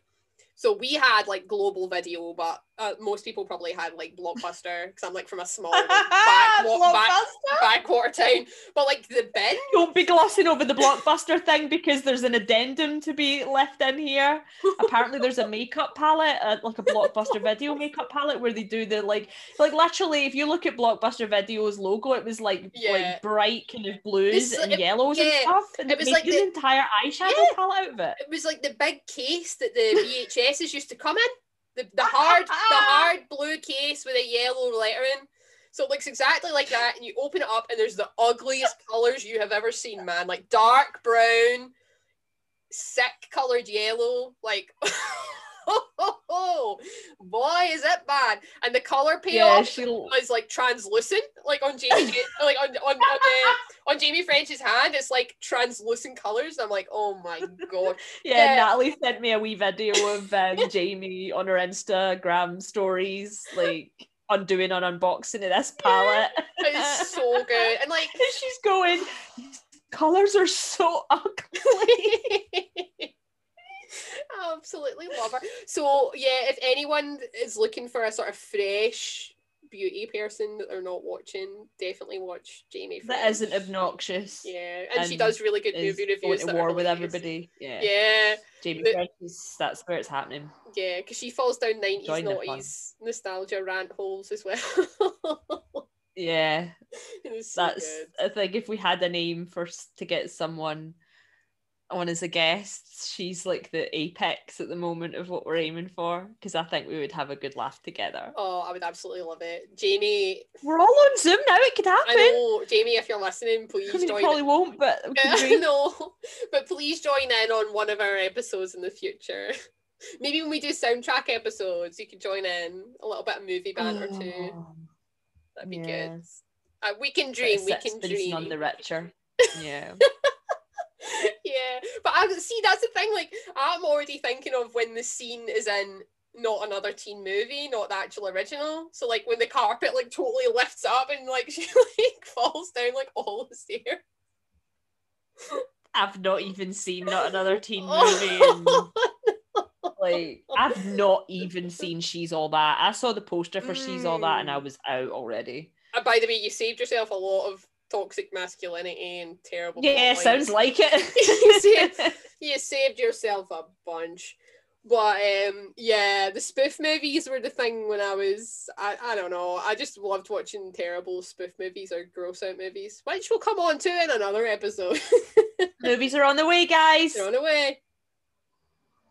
so we had like Global Video, but most people probably had like Blockbuster, because I'm like from a small like, backwater town. But like the bin, don't be glossing over the Blockbuster thing, because there's an addendum to be left in here. Apparently there's a makeup palette, like a Blockbuster Video makeup palette, where they do the like literally, if you look at Blockbuster Video's logo, it was like bright kind of blues and yellows and stuff, and it was like the entire eyeshadow palette out of it. It was like the big case that the VHSs used to come in. The hard blue case with a yellow lettering. So it looks exactly like that, and you open it up and there's the ugliest colours you have ever seen, man. Like dark brown, sick coloured yellow, like boy is it bad. And the colour payoff is like translucent, like on Jamie like on Jamie French's hand, it's like translucent colours. I'm like, oh my god. Natalie sent me a wee video of Jamie on her Instagram stories, like undoing an unboxing of this palette. It's so good. And like she's going, these colours are so ugly. I absolutely love her. So yeah, if anyone is looking for a sort of fresh beauty person that they're not watching, definitely watch Jamie French. That isn't obnoxious. Yeah, and she does really good movie reviews. Going to war with everybody. Yeah. Jamie French, that's where it's happening. Yeah, because she falls down 90s noughties nostalgia rant holes as well. Yeah, that's so good. I think if we had a name to get someone on as a guest. She's like the apex at the moment of what we're aiming for, because I think we would have a good laugh together. Oh, I would absolutely love it. Jamie, we're all on Zoom now, it could happen. I know, Jamie, if you're listening, please join. Probably won't, but I know. But please join in on one of our episodes in the future. Maybe when we do soundtrack episodes, you could join in a little bit of movie banter too. That'd be good. We can dream. We can dream on the richer. Yeah. Yeah, but I see, that's the thing, like I'm already thinking of when the scene is in not another teen movie, not the actual original. So like when the carpet like totally lifts up and like she like falls down like all the stairs. I've not even seen not another teen movie. Like I've not even seen She's All That. I saw the poster for She's All That and I was out already. And by the way, you saved yourself a lot of toxic masculinity and terrible complaints. Sounds like it. you saved yourself a bunch. But the spoof movies were the thing when I was I don't know, I just loved watching terrible spoof movies or gross out movies, which we'll come on to in another episode. Movies are on the way, guys. They're on the way.